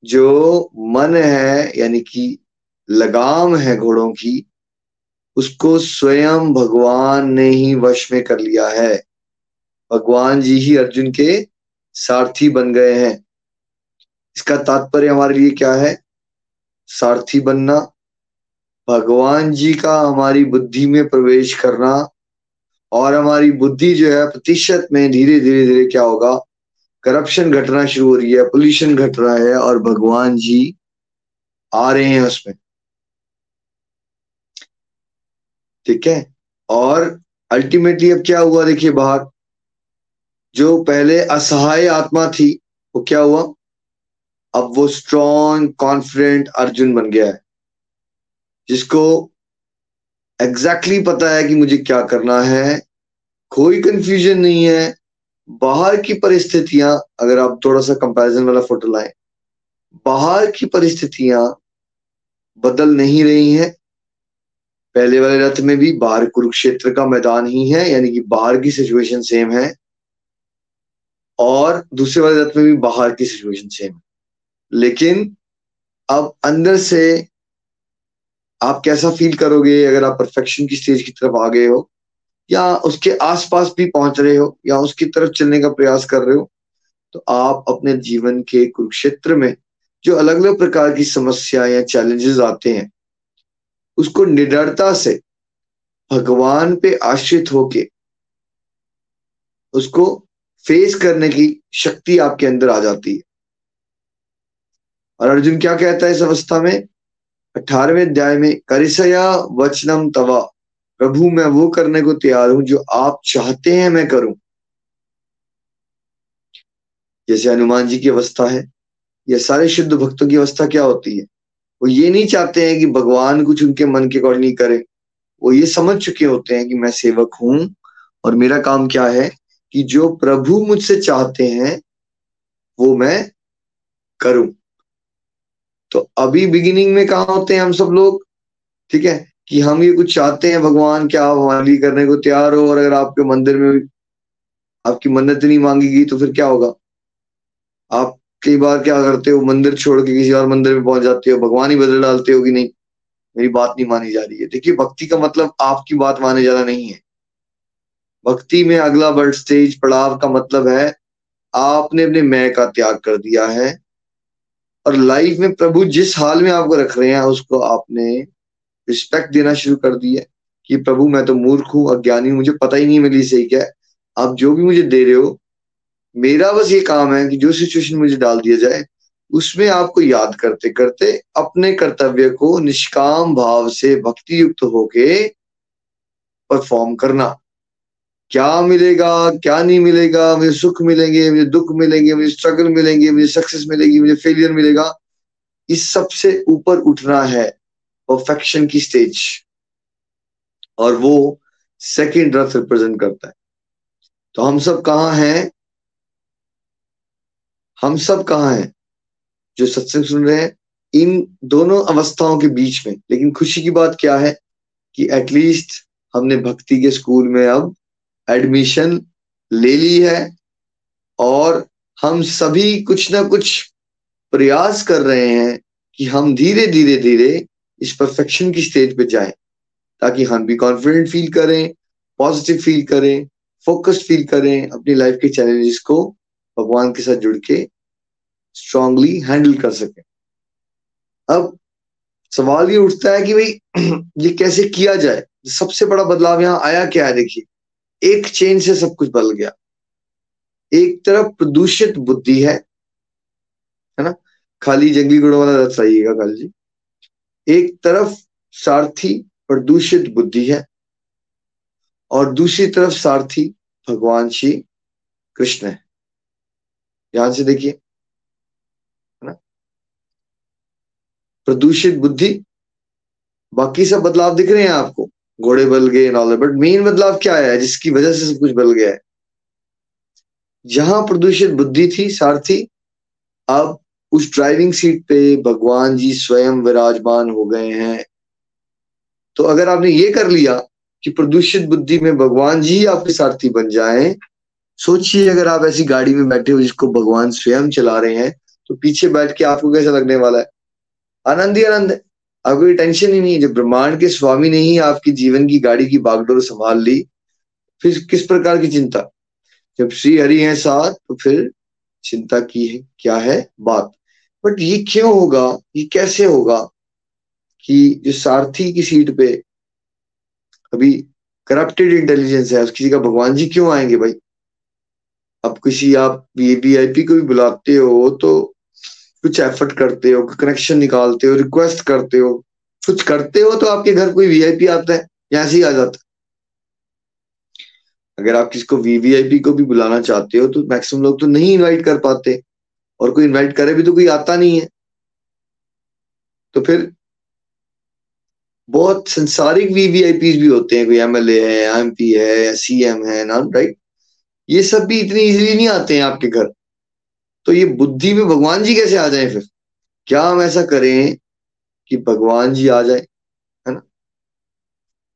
जो मन है, यानी कि लगाम है घोड़ों की, उसको स्वयं भगवान ने ही वश में कर लिया है। भगवान जी ही अर्जुन के सारथी बन गए हैं। इसका तात्पर्य हमारे लिए क्या है? सारथी बनना, भगवान जी का हमारी बुद्धि में प्रवेश करना, और हमारी बुद्धि जो है प्रतिशत में धीरे धीरे धीरे क्या होगा, करप्शन घटना शुरू हो रही है, पोल्यूशन घट रहा है, और भगवान जी आ रहे हैं उसमें। ठीक है। और अल्टीमेटली अब क्या हुआ देखिए, बाहर जो पहले असहाय आत्मा थी वो क्या हुआ, अब वो स्ट्रॉन्ग कॉन्फिडेंट अर्जुन बन गया है, जिसको एग्जैक्टली पता है कि मुझे क्या करना है। कोई कंफ्यूजन नहीं है। बाहर की परिस्थितियां, अगर आप थोड़ा सा कंपैरिजन वाला फोटो लाएं, बाहर की परिस्थितियां बदल नहीं रही हैं। पहले वाले रथ में भी बाहर कुरुक्षेत्र का मैदान ही है, यानी कि बाहर की सिचुएशन सेम है, और दूसरे वाले रथ में भी बाहर की सिचुएशन सेम है। लेकिन अब अंदर से आप कैसा फील करोगे अगर आप परफेक्शन की स्टेज की तरफ आ गए हो, या उसके आसपास भी पहुंच रहे हो, या उसकी तरफ चलने का प्रयास कर रहे हो, तो आप अपने जीवन के कुरुक्षेत्र में जो अलग अलग प्रकार की समस्या या चैलेंजेस आते हैं, उसको निडरता से भगवान पे आश्रित होके उसको फेस करने की शक्ति आपके अंदर आ जाती है। और अर्जुन क्या कहता है इस अवस्था में? 18वें अध्याय में, करिसया वचनम तवा, प्रभु मैं वो करने को तैयार हूं जो आप चाहते हैं मैं करूं। जैसे हनुमान जी की अवस्था है, या सारे शुद्ध भक्तों की अवस्था क्या होती है, वो ये नहीं चाहते हैं कि भगवान कुछ उनके मन के अकॉर्डिंग करे। वो ये समझ चुके होते हैं कि मैं सेवक हूं और मेरा काम क्या है कि जो प्रभु मुझसे चाहते हैं वो मैं करूं। तो अभी बिगिनिंग में कहाँ होते हैं हम सब लोग, ठीक है, कि हम ये कुछ चाहते हैं, भगवान क्या आप हमारे लिए करने को तैयार हो, और अगर आपके मंदिर में आपकी मन्नत नहीं मांगी गई तो फिर क्या होगा? आप कई बार क्या करते हो, मंदिर छोड़ के किसी और मंदिर में पहुंच जाते हो, भगवान ही बदल डालते हो कि नहीं मेरी बात नहीं मानी जा रही है। देखिए, भक्ति का मतलब आपकी बात माने जाना नहीं है। भक्ति में अगला बड़ स्टेज पड़ाव का मतलब है आपने अपने मैं का त्याग कर दिया है, और लाइफ में प्रभु जिस हाल में आपको रख रहे हैं उसको आपने रिस्पेक्ट देना शुरू कर दिया कि प्रभु मैं तो मूर्ख हूं, अज्ञानी हूं, मुझे पता ही नहीं मिली सही क्या है, आप जो भी मुझे दे रहे हो, मेरा बस ये काम है कि जो सिचुएशन मुझे डाल दिया जाए उसमें आपको याद करते करते अपने कर्तव्य को निष्काम भाव से भक्ति युक्त होके परफॉर्म करना। क्या मिलेगा क्या नहीं मिलेगा, मुझे सुख मिलेंगे, मुझे दुख मिलेंगे, मुझे स्ट्रगल मिलेंगे, मुझे सक्सेस मिलेगी, मुझे फेलियर मिलेगा, इस सबसे ऊपर उठना है परफेक्शन की स्टेज, और वो सेकंड रथ रिप्रेजेंट करता है। तो हम सब कहाँ हैं? हम सब कहाँ हैं जो सत्संग सुन रहे हैं? इन दोनों अवस्थाओं के बीच में। लेकिन खुशी की बात क्या है कि एटलीस्ट हमने भक्ति के स्कूल में अब एडमिशन ले ली है, और हम सभी कुछ ना कुछ प्रयास कर रहे हैं कि हम धीरे धीरे धीरे इस परफेक्शन की स्टेज पे जाए, ताकि हम भी कॉन्फिडेंट फील करें, पॉजिटिव फील करें, फोकस्ड फील करें, अपनी लाइफ के चैलेंजेस को भगवान के साथ जुड़ के स्ट्रांगली हैंडल कर सकें। अब सवाल ये उठता है कि भाई ये कैसे किया जाए। सबसे बड़ा बदलाव यहाँ आया क्या है? देखिए, एक चेन से सब कुछ बदल गया। एक तरफ प्रदूषित बुद्धि है ना, खाली जंगली गुणों वाला रथ लाइएगा काल जी। एक तरफ सारथी प्रदूषित बुद्धि है और दूसरी तरफ सारथी भगवान श्री कृष्ण है। ध्यान से देखिए, है ना, प्रदूषित बुद्धि। बाकी सब बदलाव दिख रहे हैं आपको, घोड़े बदल गए, नॉलेज, बट मेन बदलाव क्या आया है जिसकी वजह से सब कुछ बदल गया है? जहां प्रदूषित बुद्धि थी सारथी, अब उस ड्राइविंग सीट पे भगवान जी स्वयं विराजमान हो गए हैं। तो अगर आपने ये कर लिया कि प्रदूषित बुद्धि में भगवान जी आपके सारथी बन जाएं, सोचिए अगर आप ऐसी गाड़ी में बैठे हो जिसको भगवान स्वयं चला रहे हैं, तो पीछे बैठ के आपको कैसा लगने वाला है? आनंद ही आनंद है, आपको कोई टेंशन ही नहीं है। जब ब्रह्मांड के स्वामी ने ही आपकी जीवन की गाड़ी की बागडोर संभाल ली, फिर किस प्रकार की चिंता? जब श्री हरि हैं साथ, तो फिर चिंता की है क्या है बात। बट ये क्यों होगा, ये कैसे होगा कि जो सारथी की सीट पे अभी करप्टेड इंटेलिजेंस है, उस किसी का भगवान जी क्यों आएंगे भाई? अब किसी आप वीआईपी को भी बुलाते हो तो कुछ एफर्ट करते हो, कनेक्शन निकालते हो, रिक्वेस्ट करते हो, कुछ करते हो, तो आपके घर कोई वीआईपी आता है, यहाँ से ही आ जाता है। अगर आप किसको वीवीआईपी को भी बुलाना चाहते हो तो मैक्सिमम लोग तो नहीं इनवाइट कर पाते, और कोई इनवाइट करे भी तो कोई आता नहीं है। तो फिर बहुत संसारिक वीवीआईपीस भी होते हैं, कोई एमएलए है, एमपी है, सीएम है, नाम राइट, ये सब भी इतनी इजीली नहीं आते हैं आपके घर। तो ये बुद्धि में भगवान जी कैसे आ जाए? फिर क्या हम ऐसा करें कि भगवान जी आ जाए, है ना?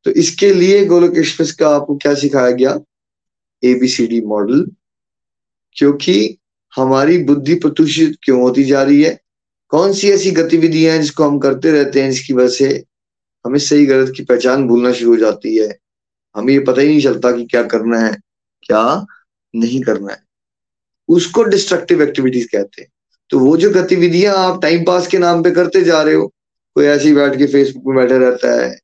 तो इसके लिए गोलोक एक्सप्रेस का आपको क्या सिखाया गया? ABCD model. क्योंकि हमारी बुद्धि प्रदूषित क्यों होती जा रही है? कौन सी ऐसी गतिविधियां हैं जिसको हम करते रहते हैं, जिसकी वजह से हमें सही गलत की पहचान भूलना शुरू हो जाती है? हमें ये पता ही नहीं चलता कि क्या करना है क्या नहीं करना है। उसको डिस्ट्रक्टिव एक्टिविटीज कहते हैं। तो वो जो गतिविधियां आप टाइम पास के नाम पे करते जा रहे हो, कोई ऐसे ही बैठ के फेसबुक में बैठे रहता है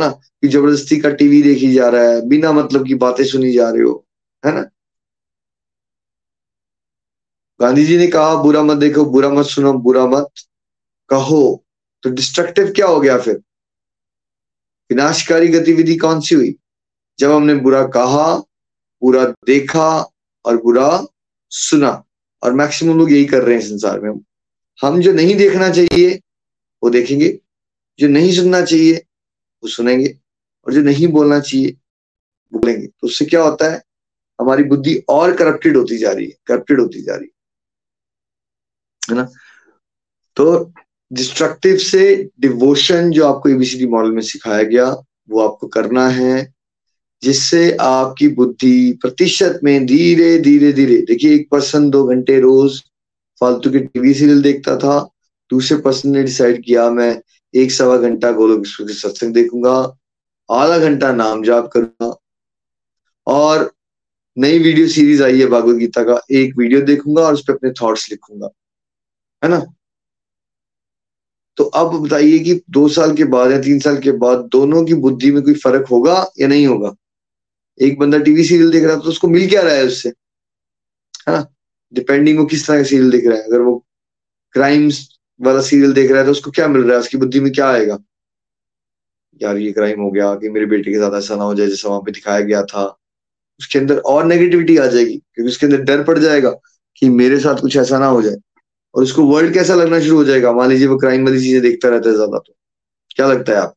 ना, कि जबरदस्ती का टीवी देखी जा रहा है, बिना मतलब की बातें सुनी जा रहे हो, है ना। गांधी जी ने कहा बुरा मत देखो, बुरा मत सुनो, बुरा मत कहो। तो डिस्ट्रक्टिव क्या हो गया? फिर विनाशकारी गतिविधि कौन सी हुई? जब हमने बुरा कहा, बुरा देखा और बुरा सुना। और मैक्सिमम लोग यही कर रहे हैं संसार में। हम जो नहीं देखना चाहिए वो देखेंगे, जो नहीं सुनना चाहिए वो सुनेंगे, और जो नहीं बोलना चाहिए बोलेंगे। तो उससे क्या होता है? हमारी बुद्धि और करप्टेड होती जा रही है, करप्टेड होती जा रही है ना। तो डिस्ट्रक्टिव से डिवोशन, जो आपको ABCD मॉडल में सिखाया गया, वो आपको करना है, जिससे आपकी बुद्धि प्रतिशत में धीरे धीरे धीरे, देखिए, एक पर्सन 2 घंटे रोज फालतू के टीवी सीरियल देखता था, दूसरे पर्सन ने डिसाइड किया मैं 1 सवा घंटा गोलोक एक्सप्रेस के सत्संग देखूंगा, आधा घंटा नाम जाप करूंगा, और नई वीडियो सीरीज आई है भागवत गीता का, एक वीडियो देखूंगा और उस पर अपने थॉट्स लिखूंगा, है ना। तो अब बताइए कि 2 साल के बाद या 3 साल के बाद दोनों की बुद्धि में कोई फर्क होगा या नहीं होगा? एक बंदा टीवी सीरियल देख रहा है तो उसको मिल क्या रहा है उससे, है ना, डिपेंडिंग वो किस तरह का सीरियल देख रहा है। अगर वो क्राइम्स वाला सीरियल देख रहा है तो उसको क्या मिल रहा है? उसकी बुद्धि में क्या आएगा? यार ये क्राइम हो गया, कि मेरे बेटे के साथ ऐसा ना हो जाए जैसा वहां पे दिखाया गया था। उसके अंदर और नेगेटिविटी आ जाएगी, क्योंकि उसके अंदर डर पड़ जाएगा कि मेरे साथ कुछ ऐसा ना हो जाए। और उसको वर्ल्ड कैसा लगना शुरू हो जाएगा? मान लीजिए वो क्राइम वाली चीजें देखता रहता है ज्यादा, तो क्या लगता है आपको?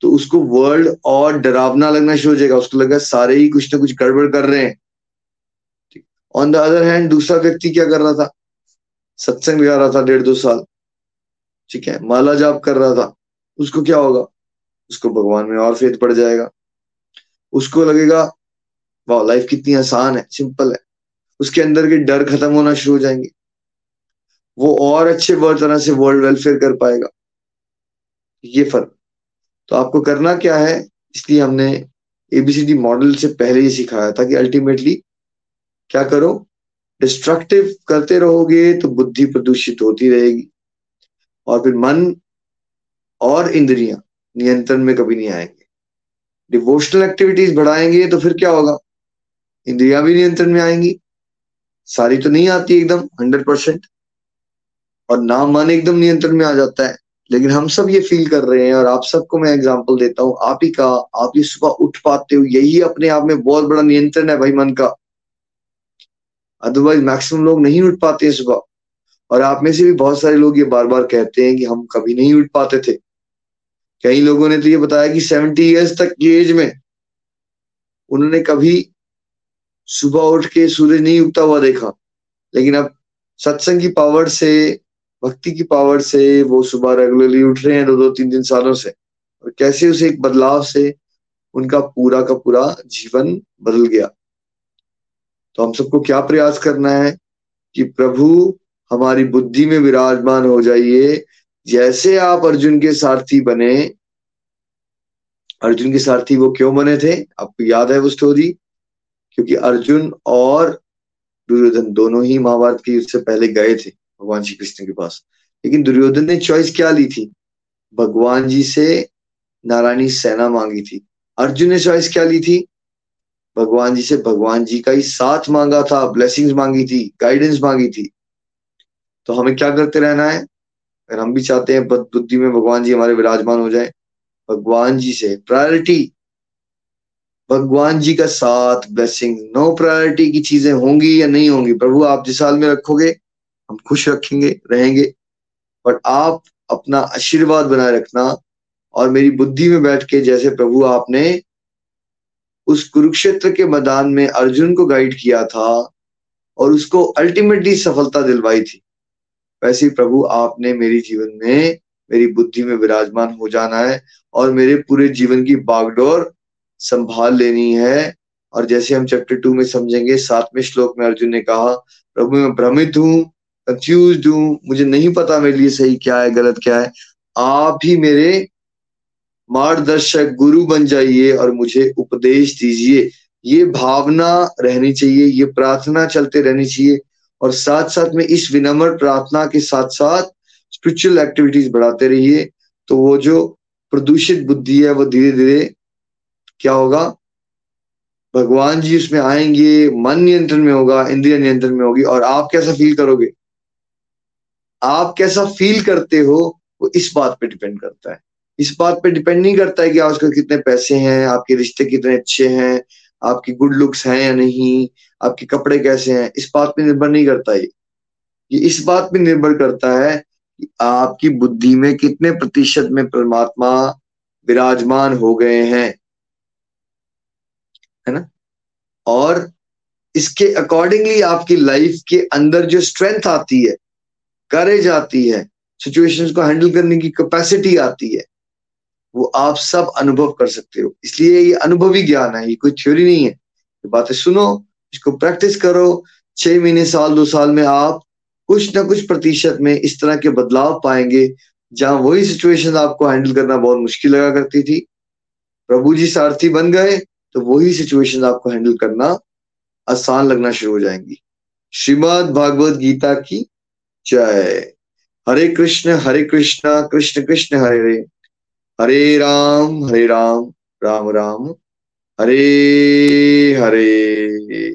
तो उसको वर्ल्ड और डरावना लगना शुरू हो जाएगा। उसको लगेगा सारे ही कुछ ना कुछ गड़बड़ कर रहे हैं। ऑन द अदर हैंड दूसरा व्यक्ति क्या कर रहा था? सत्संग लगा रहा था 1.5-2 साल, ठीक है, माला जाप कर रहा था। उसको क्या होगा? उसको भगवान में और फेथ पड़ जाएगा। उसको लगेगा वाह, लाइफ कितनी आसान है, सिंपल है। उसके अंदर के डर खत्म होना शुरू हो जाएंगे। वो और अच्छे तरह से वर्ल्ड वेलफेयर कर पाएगा। ये फल। तो आपको करना क्या है, इसलिए हमने एबीसीडी मॉडल से पहले ही सिखाया था कि अल्टीमेटली क्या करो, डिस्ट्रक्टिव करते रहोगे तो बुद्धि प्रदूषित होती रहेगी और फिर मन और इंद्रियां नियंत्रण में कभी नहीं आएंगे। डिवोशनल एक्टिविटीज बढ़ाएंगे तो फिर क्या होगा, इंद्रियां भी नियंत्रण में आएंगी, सारी तो नहीं आती एकदम 100%, और ना मन एकदम नियंत्रण में आ जाता है। लेकिन हम सब ये फील कर रहे हैं और आप सबको मैं एग्जांपल देता हूँ आप ही का, आप ये सुबह उठ पाते हो, यही अपने आप में बहुत बड़ा नियंत्रण है भाई मन का। अदरवाइज मैक्सिमम लोग नहीं उठ पाते हैं सुबह, और आप में से भी बहुत सारे लोग ये बार बार कहते हैं कि हम कभी नहीं उठ पाते थे। कई लोगों ने तो ये बताया कि 70 ईयर्स तक की एज में उन्होंने कभी सुबह उठ के सूरज नहीं उगता हुआ देखा, लेकिन अब सत्संग की पावर से, भक्ति की पावर से वो सुबह रेगुलरली उठ रहे हैं 2-3 सालों से, और कैसे उसे एक बदलाव से उनका पूरा का पूरा जीवन बदल गया। तो हम सबको क्या प्रयास करना है कि प्रभु हमारी बुद्धि में विराजमान हो जाइए। जैसे आप अर्जुन के सारथी बने, अर्जुन के सारथी वो क्यों बने थे, आपको याद है वो स्टोरी, क्योंकि अर्जुन और दुर्योधन दोनों ही महाभारत के युद्ध से पहले गए थे भगवान श्री कृष्ण के पास, लेकिन दुर्योधन ने चॉइस क्या ली थी, भगवान जी से नारायणी सेना मांगी थी। अर्जुन ने चॉइस क्या ली थी, भगवान जी से भगवान जी का ही साथ मांगा था, ब्लेसिंग्स मांगी थी, गाइडेंस मांगी थी। तो हमें क्या करते रहना है, अगर हम भी चाहते हैं बुद्धि में भगवान जी हमारे विराजमान हो जाए, भगवान जी से प्रायोरिटी, भगवान जी का साथ, ब्लेसिंग, नो प्रायोरिटी की चीजें होंगी या नहीं होंगी, प्रभु आप जिस हाल में रखोगे हम खुश रखेंगे रहेंगे, बट आप अपना आशीर्वाद बनाए रखना। और मेरी बुद्धि में बैठ के जैसे प्रभु आपने उस कुरुक्षेत्र के मैदान में अर्जुन को गाइड किया था और उसको अल्टीमेटली सफलता दिलवाई थी, वैसे ही प्रभु आपने मेरे जीवन में, मेरी बुद्धि में विराजमान हो जाना है और मेरे पूरे जीवन की बागडोर संभाल लेनी है। और जैसे हम चैप्टर 2 में समझेंगे, 7वें श्लोक में अर्जुन ने कहा, प्रभु मैं भ्रमित हूं, कंफ्यूज हूं, मुझे नहीं पता मेरे लिए सही क्या है गलत क्या है, आप ही मेरे मार्गदर्शक गुरु बन जाइए और मुझे उपदेश दीजिए। ये भावना रहनी चाहिए, ये प्रार्थना चलते रहनी चाहिए, और साथ साथ में इस विनम्र प्रार्थना के साथ साथ स्पिरिचुअल एक्टिविटीज बढ़ाते रहिए। तो वो जो प्रदूषित बुद्धि है वो धीरे धीरे क्या होगा, भगवान जी उसमें आएंगे, मन नियंत्रण में होगा, इंद्रिय नियंत्रण में होगी। और आप कैसा फील करोगे, आप कैसा फील करते हो, वो इस बात पे डिपेंड करता है। इस बात पे डिपेंड नहीं करता है कि आजकल कितने पैसे हैं, आपके रिश्ते कितने अच्छे हैं, आपकी गुड लुक्स हैं या नहीं, आपके कपड़े कैसे हैं, इस बात पे निर्भर नहीं करता है। ये इस बात पे निर्भर करता है कि आपकी बुद्धि में कितने प्रतिशत में परमात्मा विराजमान हो गए हैं, है ना। और इसके अकॉर्डिंगली आपकी लाइफ के अंदर जो स्ट्रेंथ आती है, करेज आती है, सिचुएशंस को हैंडल करने की कैपेसिटी आती है, वो आप सब अनुभव कर सकते हो। इसलिए ये अनुभवी ज्ञान है, ये कोई थ्योरी नहीं है। ये बातें सुनो, इसको प्रैक्टिस करो, 6 महीने, साल, 2 साल में आप कुछ ना कुछ प्रतिशत में इस तरह के बदलाव पाएंगे, जहां वही सिचुएशन आपको हैंडल करना बहुत मुश्किल लगा करती थी, प्रभु जी सारथी बन गए तो वही सिचुएशन आपको हैंडल करना आसान लगना शुरू हो जाएंगी। श्रीमद् भागवत गीता की जय। हरे कृष्ण कृष्ण कृष्ण हरे हरे, हरे राम राम राम हरे हरे।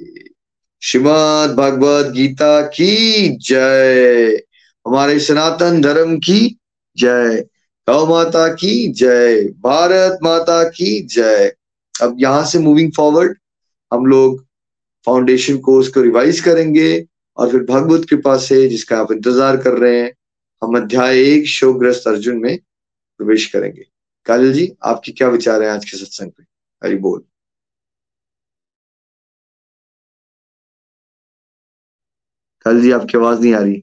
श्रीमद् भागवत गीता की जय, हमारे सनातन धर्म की जय, गौ माता की जय, भारत माता की जय। अब यहाँ से मूविंग फॉरवर्ड हम लोग फाउंडेशन कोर्स को रिवाइज करेंगे और फिर भगवत कृपा से, जिसका आप इंतजार कर रहे हैं, हम अध्याय 1 शोकग्रस्त अर्जुन में प्रवेश करेंगे। काजल जी, आपके क्या विचार हैं आज के सत्संग पे? हरि बोल। काजल जी, आपकी आवाज नहीं आ रही।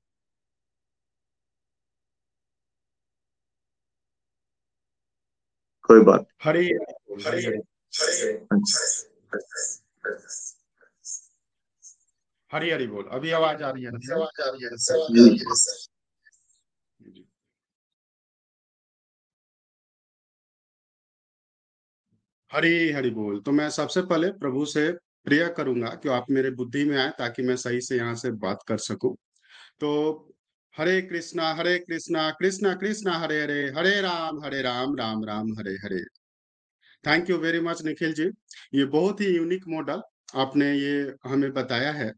कोई बात। हरि हरि हरी हरी बोल। अभी आवाज आ रही है, आवाज आ रही है। हरी हरी बोल। तो मैं सबसे पहले प्रभु से प्रेयर करूंगा कि आप मेरे बुद्धि में आए ताकि मैं सही से यहाँ से बात कर सकूं। तो हरे कृष्णा कृष्णा कृष्णा हरे हरे, हरे Ram Ram Ram Hare Hare. Thank you very much Nikhil ji, ये बहुत ही यूनिक मॉडल आपने ये हमें बताया है।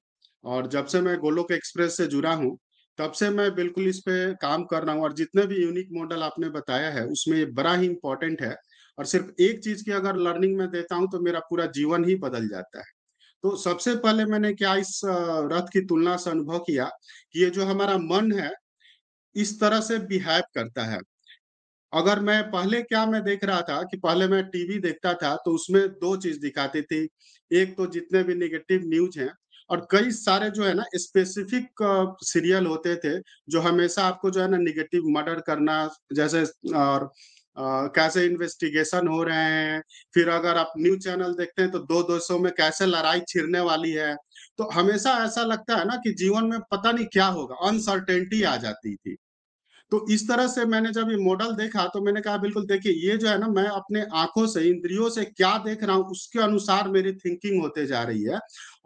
और जब से मैं गोलोक एक्सप्रेस से जुड़ा हूँ तब से मैं बिल्कुल इस पे काम कर रहा हूँ, और जितने भी यूनिक मॉडल आपने बताया है उसमें ये बड़ा ही इम्पोर्टेंट है। और सिर्फ एक चीज की अगर लर्निंग में देता हूँ तो मेरा पूरा जीवन ही बदल जाता है। तो सबसे पहले मैंने क्या इस रथ की तुलना से अनुभव किया कि ये जो हमारा मन है इस तरह से बिहेव करता है। अगर मैं पहले क्या मैं देख रहा था कि पहले मैं टीवी देखता था तो उसमें दो चीज दिखाती थी, एक तो जितने भी नेगेटिव न्यूज हैं और कई सारे जो है ना स्पेसिफिक सीरियल होते थे जो हमेशा आपको जो है ना निगेटिव मर्डर करना जैसे और कैसे इन्वेस्टिगेशन हो रहे हैं। फिर अगर आप न्यूज चैनल देखते हैं तो दो देशों में कैसे लड़ाई छिड़ने वाली है। तो हमेशा ऐसा लगता है ना कि जीवन में पता नहीं क्या होगा, अनसर्टेनिटी आ जाती थी। तो इस तरह से मैंने जब ये मॉडल देखा तो मैंने कहा बिल्कुल देखिए ये जो है ना मैं अपने आंखों से इंद्रियों से क्या देख रहा हूँ उसके अनुसार मेरी थिंकिंग होते जा रही है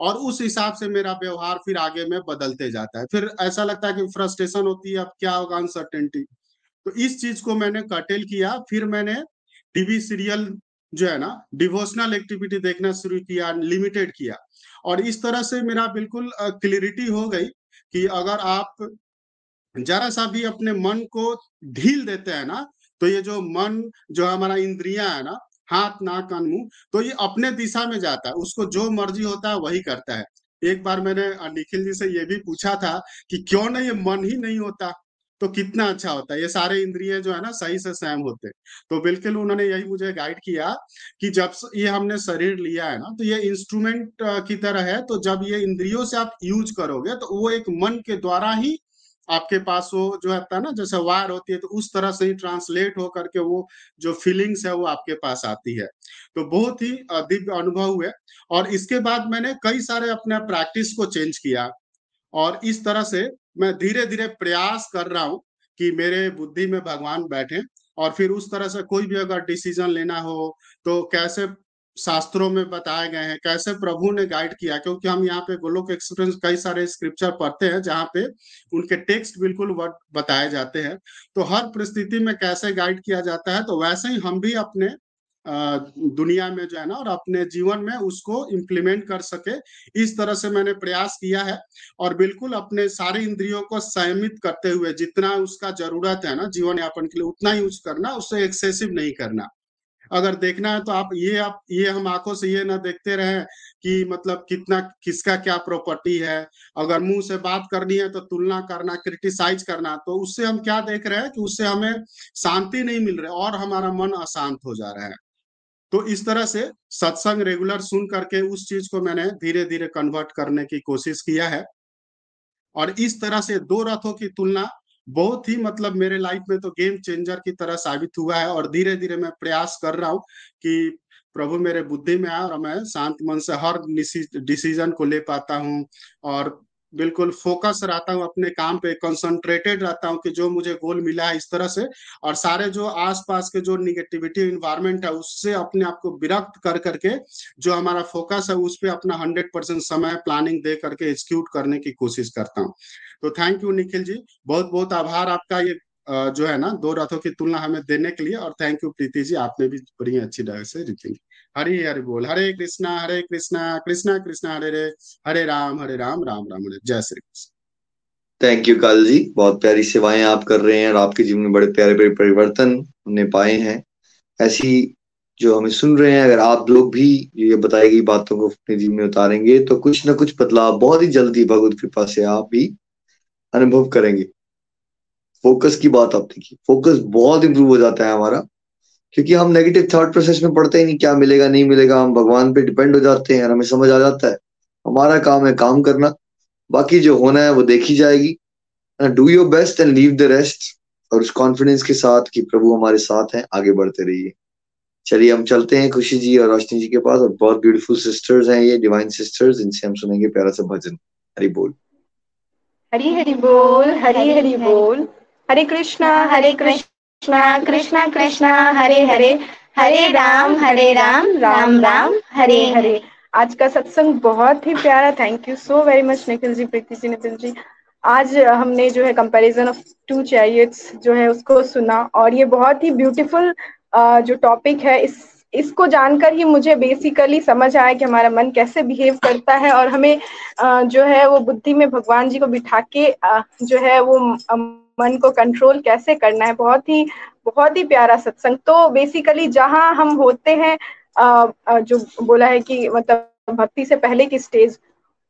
और उस हिसाब से मेरा व्यवहार फिर आगे में बदलते जाता है। फिर ऐसा लगता है कि फ्रस्ट्रेशन होती है, अब क्या होगा, अनसर्टेनिटी। तो इस चीज को मैंने कर्टेल किया। फिर मैंने टीवी सीरियल जो है ना डिवोशनल एक्टिविटी देखना शुरू किया, लिमिटेड किया, और इस तरह से मेरा बिल्कुल क्लियरिटी हो गई कि अगर आप जरा सा भी अपने मन को ढील देते हैं ना तो ये जो मन जो हमारा इंद्रियां है ना हाथ नाक कान मुंह तो ये अपने दिशा में जाता है, उसको जो मर्जी होता है वही करता है। एक बार मैंने निखिल जी से ये भी पूछा था कि क्यों ना ये मन ही नहीं होता तो कितना अच्छा होता है, ये सारे इंद्रिय जो है ना सही से सहम होते। तो बिल्कुल उन्होंने यही मुझे गाइड किया कि जब ये हमने शरीर लिया है ना तो ये इंस्ट्रूमेंट की तरह है, तो जब ये इंद्रियों से आप यूज करोगे तो वो एक मन के द्वारा ही आपके पास वो जो है ना जैसे वायर होती है तो उस तरह से ही ट्रांसलेट हो करके वो जो फीलिंग्स है वो आपके पास आती है। तो बहुत ही दिव्य अनुभव हुए। और इसके बाद मैंने कई सारे अपने प्रैक्टिस को चेंज किया और इस तरह से मैं धीरे धीरे प्रयास कर रहा हूँ कि मेरे बुद्धि में भगवान बैठे। और फिर उस तरह से कोई भी अगर डिसीजन लेना हो तो कैसे शास्त्रों में बताए गए हैं, कैसे प्रभु ने गाइड किया, क्योंकि हम यहाँ पे गोलोक एक्सप्रेस कई सारे स्क्रिप्चर पढ़ते हैं जहाँ पे उनके टेक्स्ट बिल्कुल वर्ड बताए जाते हैं। तो हर परिस्थिति में कैसे गाइड किया जाता है तो वैसे ही हम भी अपने दुनिया में जो है ना और अपने जीवन में उसको इम्प्लीमेंट कर सके, इस तरह से मैंने प्रयास किया है। और बिल्कुल अपने सारे इंद्रियों को संयमित करते हुए जितना उसका जरूरत है ना जीवन यापन के लिए उतना यूज करना, उससे एक्सेसिव नहीं करना। अगर देखना है तो आप ये हम आंखों से ये ना देखते रहे कि मतलब कितना किसका क्या प्रॉपर्टी है। अगर मुंह से बात करनी है तो तुलना करना, क्रिटिसाइज करना, तो उससे हम क्या देख रहे हैं कि उससे हमें शांति नहीं मिल रही और हमारा मन अशांत हो जा रहा है। तो इस तरह से सत्संग रेगुलर सुन करके उस चीज को मैंने धीरे धीरे कन्वर्ट करने की कोशिश किया है। और इस तरह से दो रथों की तुलना बहुत ही मतलब मेरे लाइफ में तो गेम चेंजर की तरह साबित हुआ है। और धीरे धीरे मैं प्रयास कर रहा हूँ कि प्रभु मेरे बुद्धि में आए और मैं शांत मन से हर डिसीजन को ले पाता हूँ और बिल्कुल फोकस रहता हूँ अपने काम पे, कंसंट्रेटेड रहता हूँ कि जो मुझे गोल मिला है इस तरह से। और सारे जो आसपास के जो निगेटिविटी इन्वायरमेंट है उससे अपने आप को विरक्त कर करके जो हमारा फोकस है उस पे अपना 100% समय प्लानिंग दे करके एक्सिक्यूट करने की कोशिश करता हूँ। तो थैंक यू निखिल जी, बहुत बहुत आभार आपका ये जो है ना दो रथों की तुलना हमें देने के लिए। और थैंक यू प्रीति जी, आपने भी बड़ी अच्छी ढंग से जीतेंगे। हरी हरि बोल। हरे कृष्णा कृष्णा कृष्णा हरे हरे, हरे राम राम राम हरे। जय श्री कृष्ण। थैंक यू काल जी, बहुत प्यारी सेवाएं आप कर रहे हैं और आपके जीवन में बड़े प्यारे प्यारे परिवर्तन हमने पाए हैं। ऐसी जो हमें सुन रहे हैं अगर आप लोग भी ये बताई गई बातों को अपने जीवन में उतारेंगे तो कुछ ना कुछ बदलाव बहुत ही जल्दी भगवत कृपा से आप भी अनुभव करेंगे। फोकस की बात आप देखिए, फोकस बहुत इंप्रूव हो जाता है हमारा, क्योंकि हम नेगेटिव थॉट प्रोसेस में पढ़ते ही नहीं, क्या मिलेगा नहीं मिलेगा, हम भगवान पे डिपेंड हो जाते हैं और हमें समझ आ जाता है हमारा काम है काम करना, बाकी जो होना है वो देखी जाएगी। Do your best and leave the rest, और उस कॉन्फिडेंस के साथ कि प्रभु हमारे साथ हैं, आगे बढ़ते रहिए। चलिए हम चलते हैं खुशी जी और रोशनी जी के पास, और बहुत ब्यूटीफुल सिस्टर्स हैं ये, डिवाइन सिस्टर्स, इनसे हम सुनेंगे प्यारा सा भजन। हरि बोल। हरी हरि बोल। हरी हरि बोल। हरे कृष्णा कृष्णा कृष्णा कृष्णा हरे हरे, हरे राम राम राम हरे हरे। आज का सत्संग बहुत ही प्यारा, thank you so very much Nikhil ji, Preeti ji, Nitin ji. आज हमने जो है कंपैरिजन ऑफ टू चैरियट्स जो है उसको सुना, और ये बहुत ही ब्यूटीफुल जो टॉपिक है, इसको जानकर ही मुझे बेसिकली समझ आया कि हमारा मन कैसे बिहेव करता है, और हमें जो है वो बुद्धि में भगवान जी को बिठा के जो है वो मन को कंट्रोल कैसे करना है। बहुत ही प्यारा सत्संग। तो बेसिकली जहाँ हम होते हैं जो बोला है कि मतलब भक्ति से पहले की स्टेज,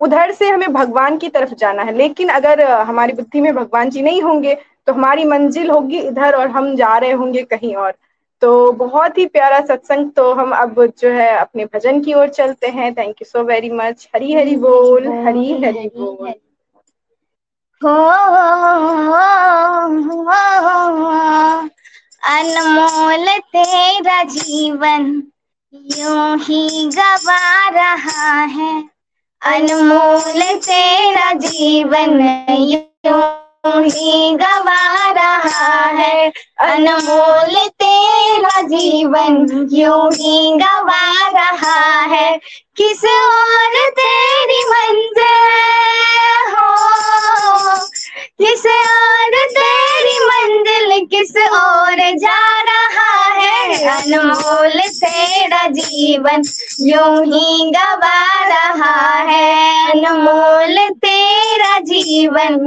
उधर से हमें भगवान की तरफ जाना है, लेकिन अगर हमारी बुद्धि में भगवान जी नहीं होंगे तो हमारी मंजिल होगी इधर और हम जा रहे होंगे कहीं और। तो बहुत ही प्यारा सत्संग। तो हम अब जो है अपने भजन की ओर चलते हैं। Thank you so very much. Hari Hari बोल, हरी हरि बोल। हो अनमोल तेरा जीवन यूं ही गवा रहा है, अनमोल तेरा जीवन यूं ही गवा रहा है, अनमोल तेरा जीवन यूं ही गवा रहा है, किस ओर तेरी मंजिल हो, किस ओर तेरी मंजिल, किस ओर जा रहा है, अनमोल तेरा जीवन यूं ही गवा रहा है, अनमोल तेरा जीवन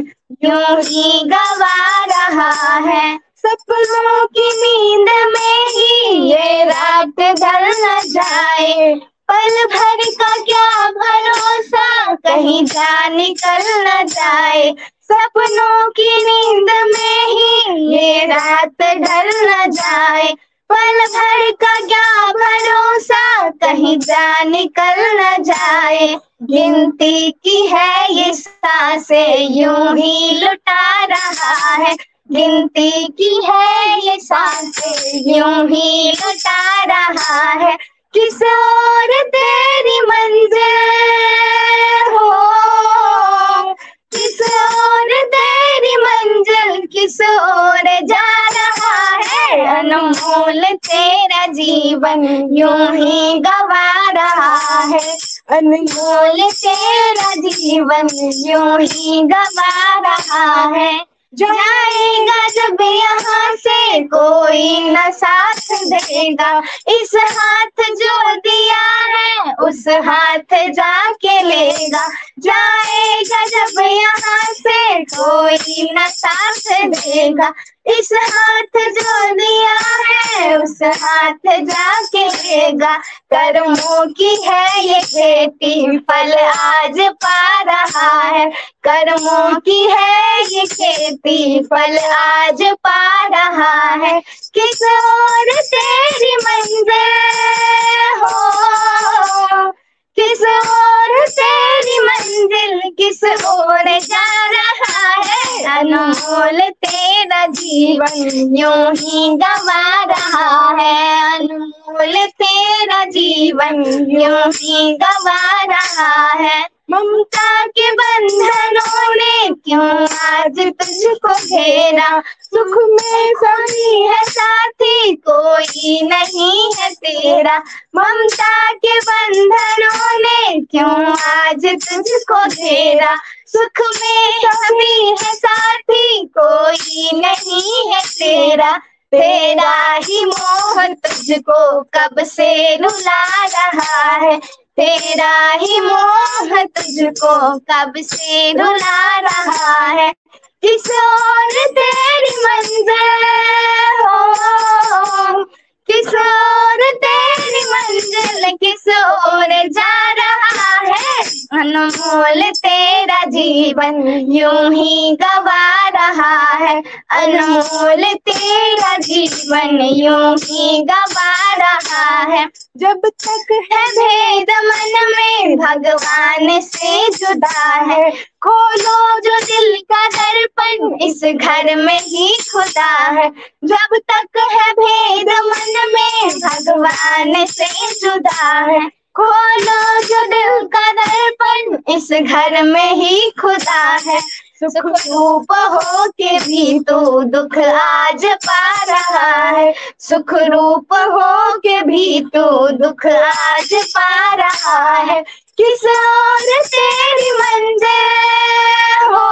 यूं ही गवा रहा है, सपनों की नींद में ही ये रात ढल न जाए, पल भर का क्या भरोसा कहीं जा निकल न जाए, सपनों की नींद में ही ये रात ढल न जाए, पल भर का क्या भरोसा कहीं जा निकल न जाए, गिनती की है ये सांसें यूं ही लुटा रहा है, गिनती की है ये सांसें यूं ही लुटा रहा है, किस ओर तेरी मंजिल हो, किस ओर तेरी मंजिल, किस ओर जा रहा है, अनमोल तेरा जीवन यूं ही गवा रहा है, अनमोल तेरा जीवन यूं ही गवा रहा है, जाएगा जब यहाँ से कोई न साथ देगा, इस हाथ जो दिया है उस हाथ जाके लेगा, जाएगा जब यहाँ से कोई न साथ देगा, इस हाथ जो दिया है उस हाथ जाके लेगा, कर्मों की है ये खेती फल आज पा रहा है, कर्मों की है ये खेती फल आज पा रहा है, किस ओर तेरी मंजिल हो, किस ओर तेरी मंजिल, किस ओर जा रहा है, अनमोल तेरा जीवन यूं ही गवा रहा है, अनमोल तेरा जीवन यूं ही गवा रहा है, ममता के बंधनों ने क्यों आज तुझको घेरा, सुख में सभी है साथी कोई नहीं है तेरा, ममता के बंधनों ने क्यों आज तुझको घेरा, सुख में सभी है साथी कोई नहीं है तेरा, तेरा ही मोह तुझको कब से रुला रहा है, तेरा ही मोह तुझको कब से रुला रहा है, किस ओर तेरी मंजिल हो, किस ओर तेरी मंजिल, किस ओर जा रहा है, अनमोल तेरा जीवन यूं ही गवा रहा है, अनमोल तेरा जीवन यूं ही गवा रहा है, जब तक है भेद मन में भगवान से जुदा है, खोलो जो दिल का दर्पण इस घर में ही खुदा है, जब तक है भेद मन में भगवान से जुदा है, खोलो जो दिल का दर्पण इस घर में ही खुदा है, सुख रूप हो के भी तू दुख आज पा रहा है, सुख रूप हो के भी तो दुख आज पा रहा है, किस ओर तेरी मंजिल हो,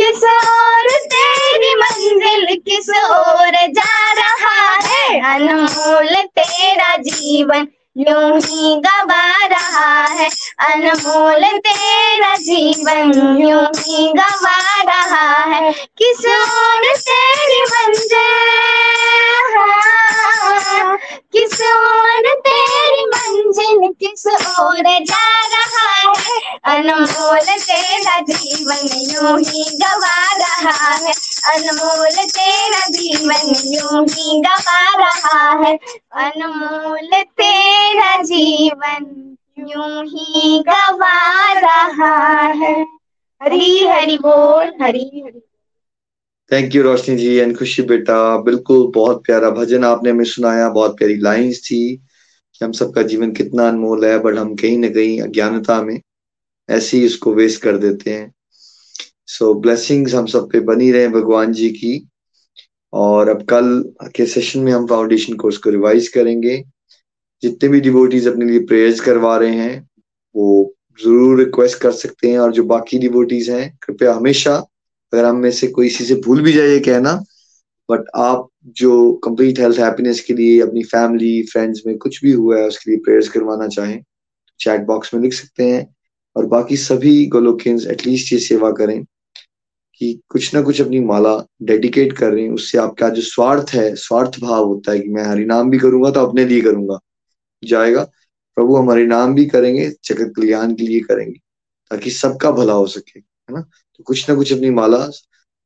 किस ओर तेरी मंजिल, किस ओर जा रहा है, अनमोल तेरा जीवन यूं ही गवा रहा है, अनमोल तेरा जीवन यूं ही गवा रहा है, किस ओर तेरी मंजिल, किस ओर तेरी मंजिल, किस ओर जा रहा है, अनमोल तेरा जीवन यूं ही गवा रहा है, अनमोल तेरा जीवन यूं ही गवा रहा है, अनमोल तेरा जीवन यूं ही गवा रहा है। हरी हरि बोल, Hari Hari. Thank you Roshni ji and Khushi बेटा, बिल्कुल बहुत प्यारा भजन आपने हमें सुनाया, बहुत प्यारी लाइंस थी कि हम सबका जीवन कितना अनमोल है, बट हम कहीं ना कहीं अज्ञानता में ऐसे ही उसको वेस्ट कर देते हैं। सो ब्लेसिंग्स हम सब पे बनी रहे भगवान जी की। और अब कल के सेशन में हम फाउंडेशन कोर्स को रिवाइज करेंगे। जितने भी डिवोटीज अपने लिए प्रेयर्स करवा रहे हैं वो जरूर रिक्वेस्ट कर सकते हैं, और जो बाकी डिवोटीज हैं कृपया हमेशा, अगर हम में से कोई इसी से भूल भी जाइए कहना, बट आप जो कंप्लीट हेल्थ हैप्पीनेस के लिए अपनी फैमिली फ्रेंड्स में कुछ भी हुआ है उसके लिए प्रेयर्स करवाना चाहें चैट बॉक्स में लिख सकते हैं। और बाकी सभी गोलोकियंस एटलीस्ट ये सेवा करें कि कुछ ना कुछ अपनी माला डेडिकेट कर रहे हैं, उससे आपका जो स्वार्थ है, स्वार्थ भाव होता है कि मैं हरिनाम भी करूंगा तो अपने लिए करूंगा, जाएगा प्रभु हम हरिनाम भी करेंगे, जगत कल्याण के लिए करेंगे ताकि सबका भला हो सके, है ना। तो कुछ ना कुछ अपनी माला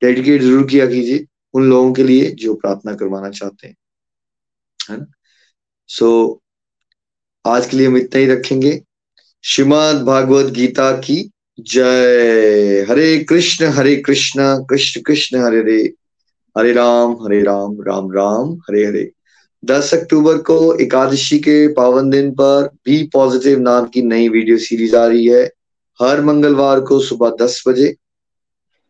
डेडिकेट जरूर किया कीजिए उन लोगों के लिए जो प्रार्थना करवाना चाहते हैं, है ना। सो आज के लिए हम इतना ही रखेंगे। श्रीमद् भागवत गीता की जय। हरे कृष्ण कृष्ण कृष्ण हरे हरे, हरे राम राम राम हरे हरे। 10 अक्टूबर को एकादशी के पावन दिन पर बी पॉजिटिव नाम की नई वीडियो सीरीज आ रही है, हर मंगलवार को सुबह 10 बजे।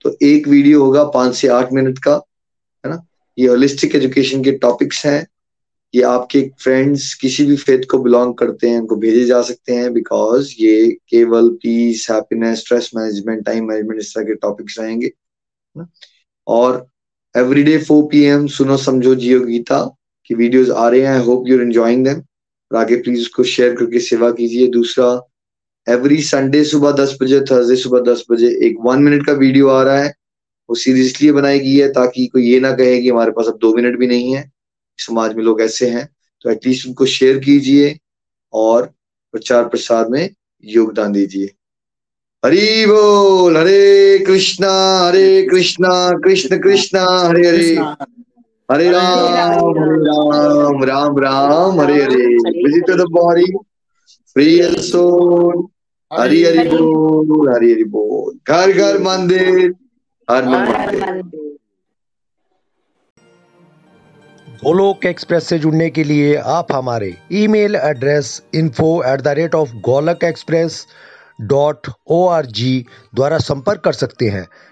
तो एक वीडियो होगा 5 से 8 मिनट का, है ना। ये होलिस्टिक एजुकेशन के टॉपिक्स हैं, ये आपके फ्रेंड्स किसी भी फेथ को बिलोंग करते हैं उनको भेजे जा सकते हैं, बिकॉज ये केवल peace, happiness, stress management, time management, इस तरह के टॉपिक्स रहेंगे, है ना। और एवरीडे 4 PM सुनो समझो जियो गीता की वीडियोस आ रहे हैं। I hope you are enjoying them, और आगे प्लीज उसको शेयर करके सेवा कीजिए। दूसरा, एवरी संडे सुबह 10 बजे, थर्सडे सुबह 10 बजे एक 1 मिनट का वीडियो आ रहा है। वो सीरीज इसलिए बनाई गई है ताकि कोई ये ना कहे कि हमारे पास अब 2 मिनट भी नहीं है, समाज में लोग ऐसे हैं। तो एटलीस्ट उनको शेयर कीजिए और प्रचार प्रसार में योगदान दीजिए। हरि बोल, हरे कृष्णा कृष्ण कृष्ण हरे हरे, हरे राम राम राम हरे हरे। प्रिय सोल हरि हरि बोल, हरि हरि बोल। घर घर मंदिर, हर मंदिर। गोलोक एक्सप्रेस से जुड़ने के लिए आप हमारे ईमेल एड्रेस info@golokexpress.org द्वारा संपर्क कर सकते हैं,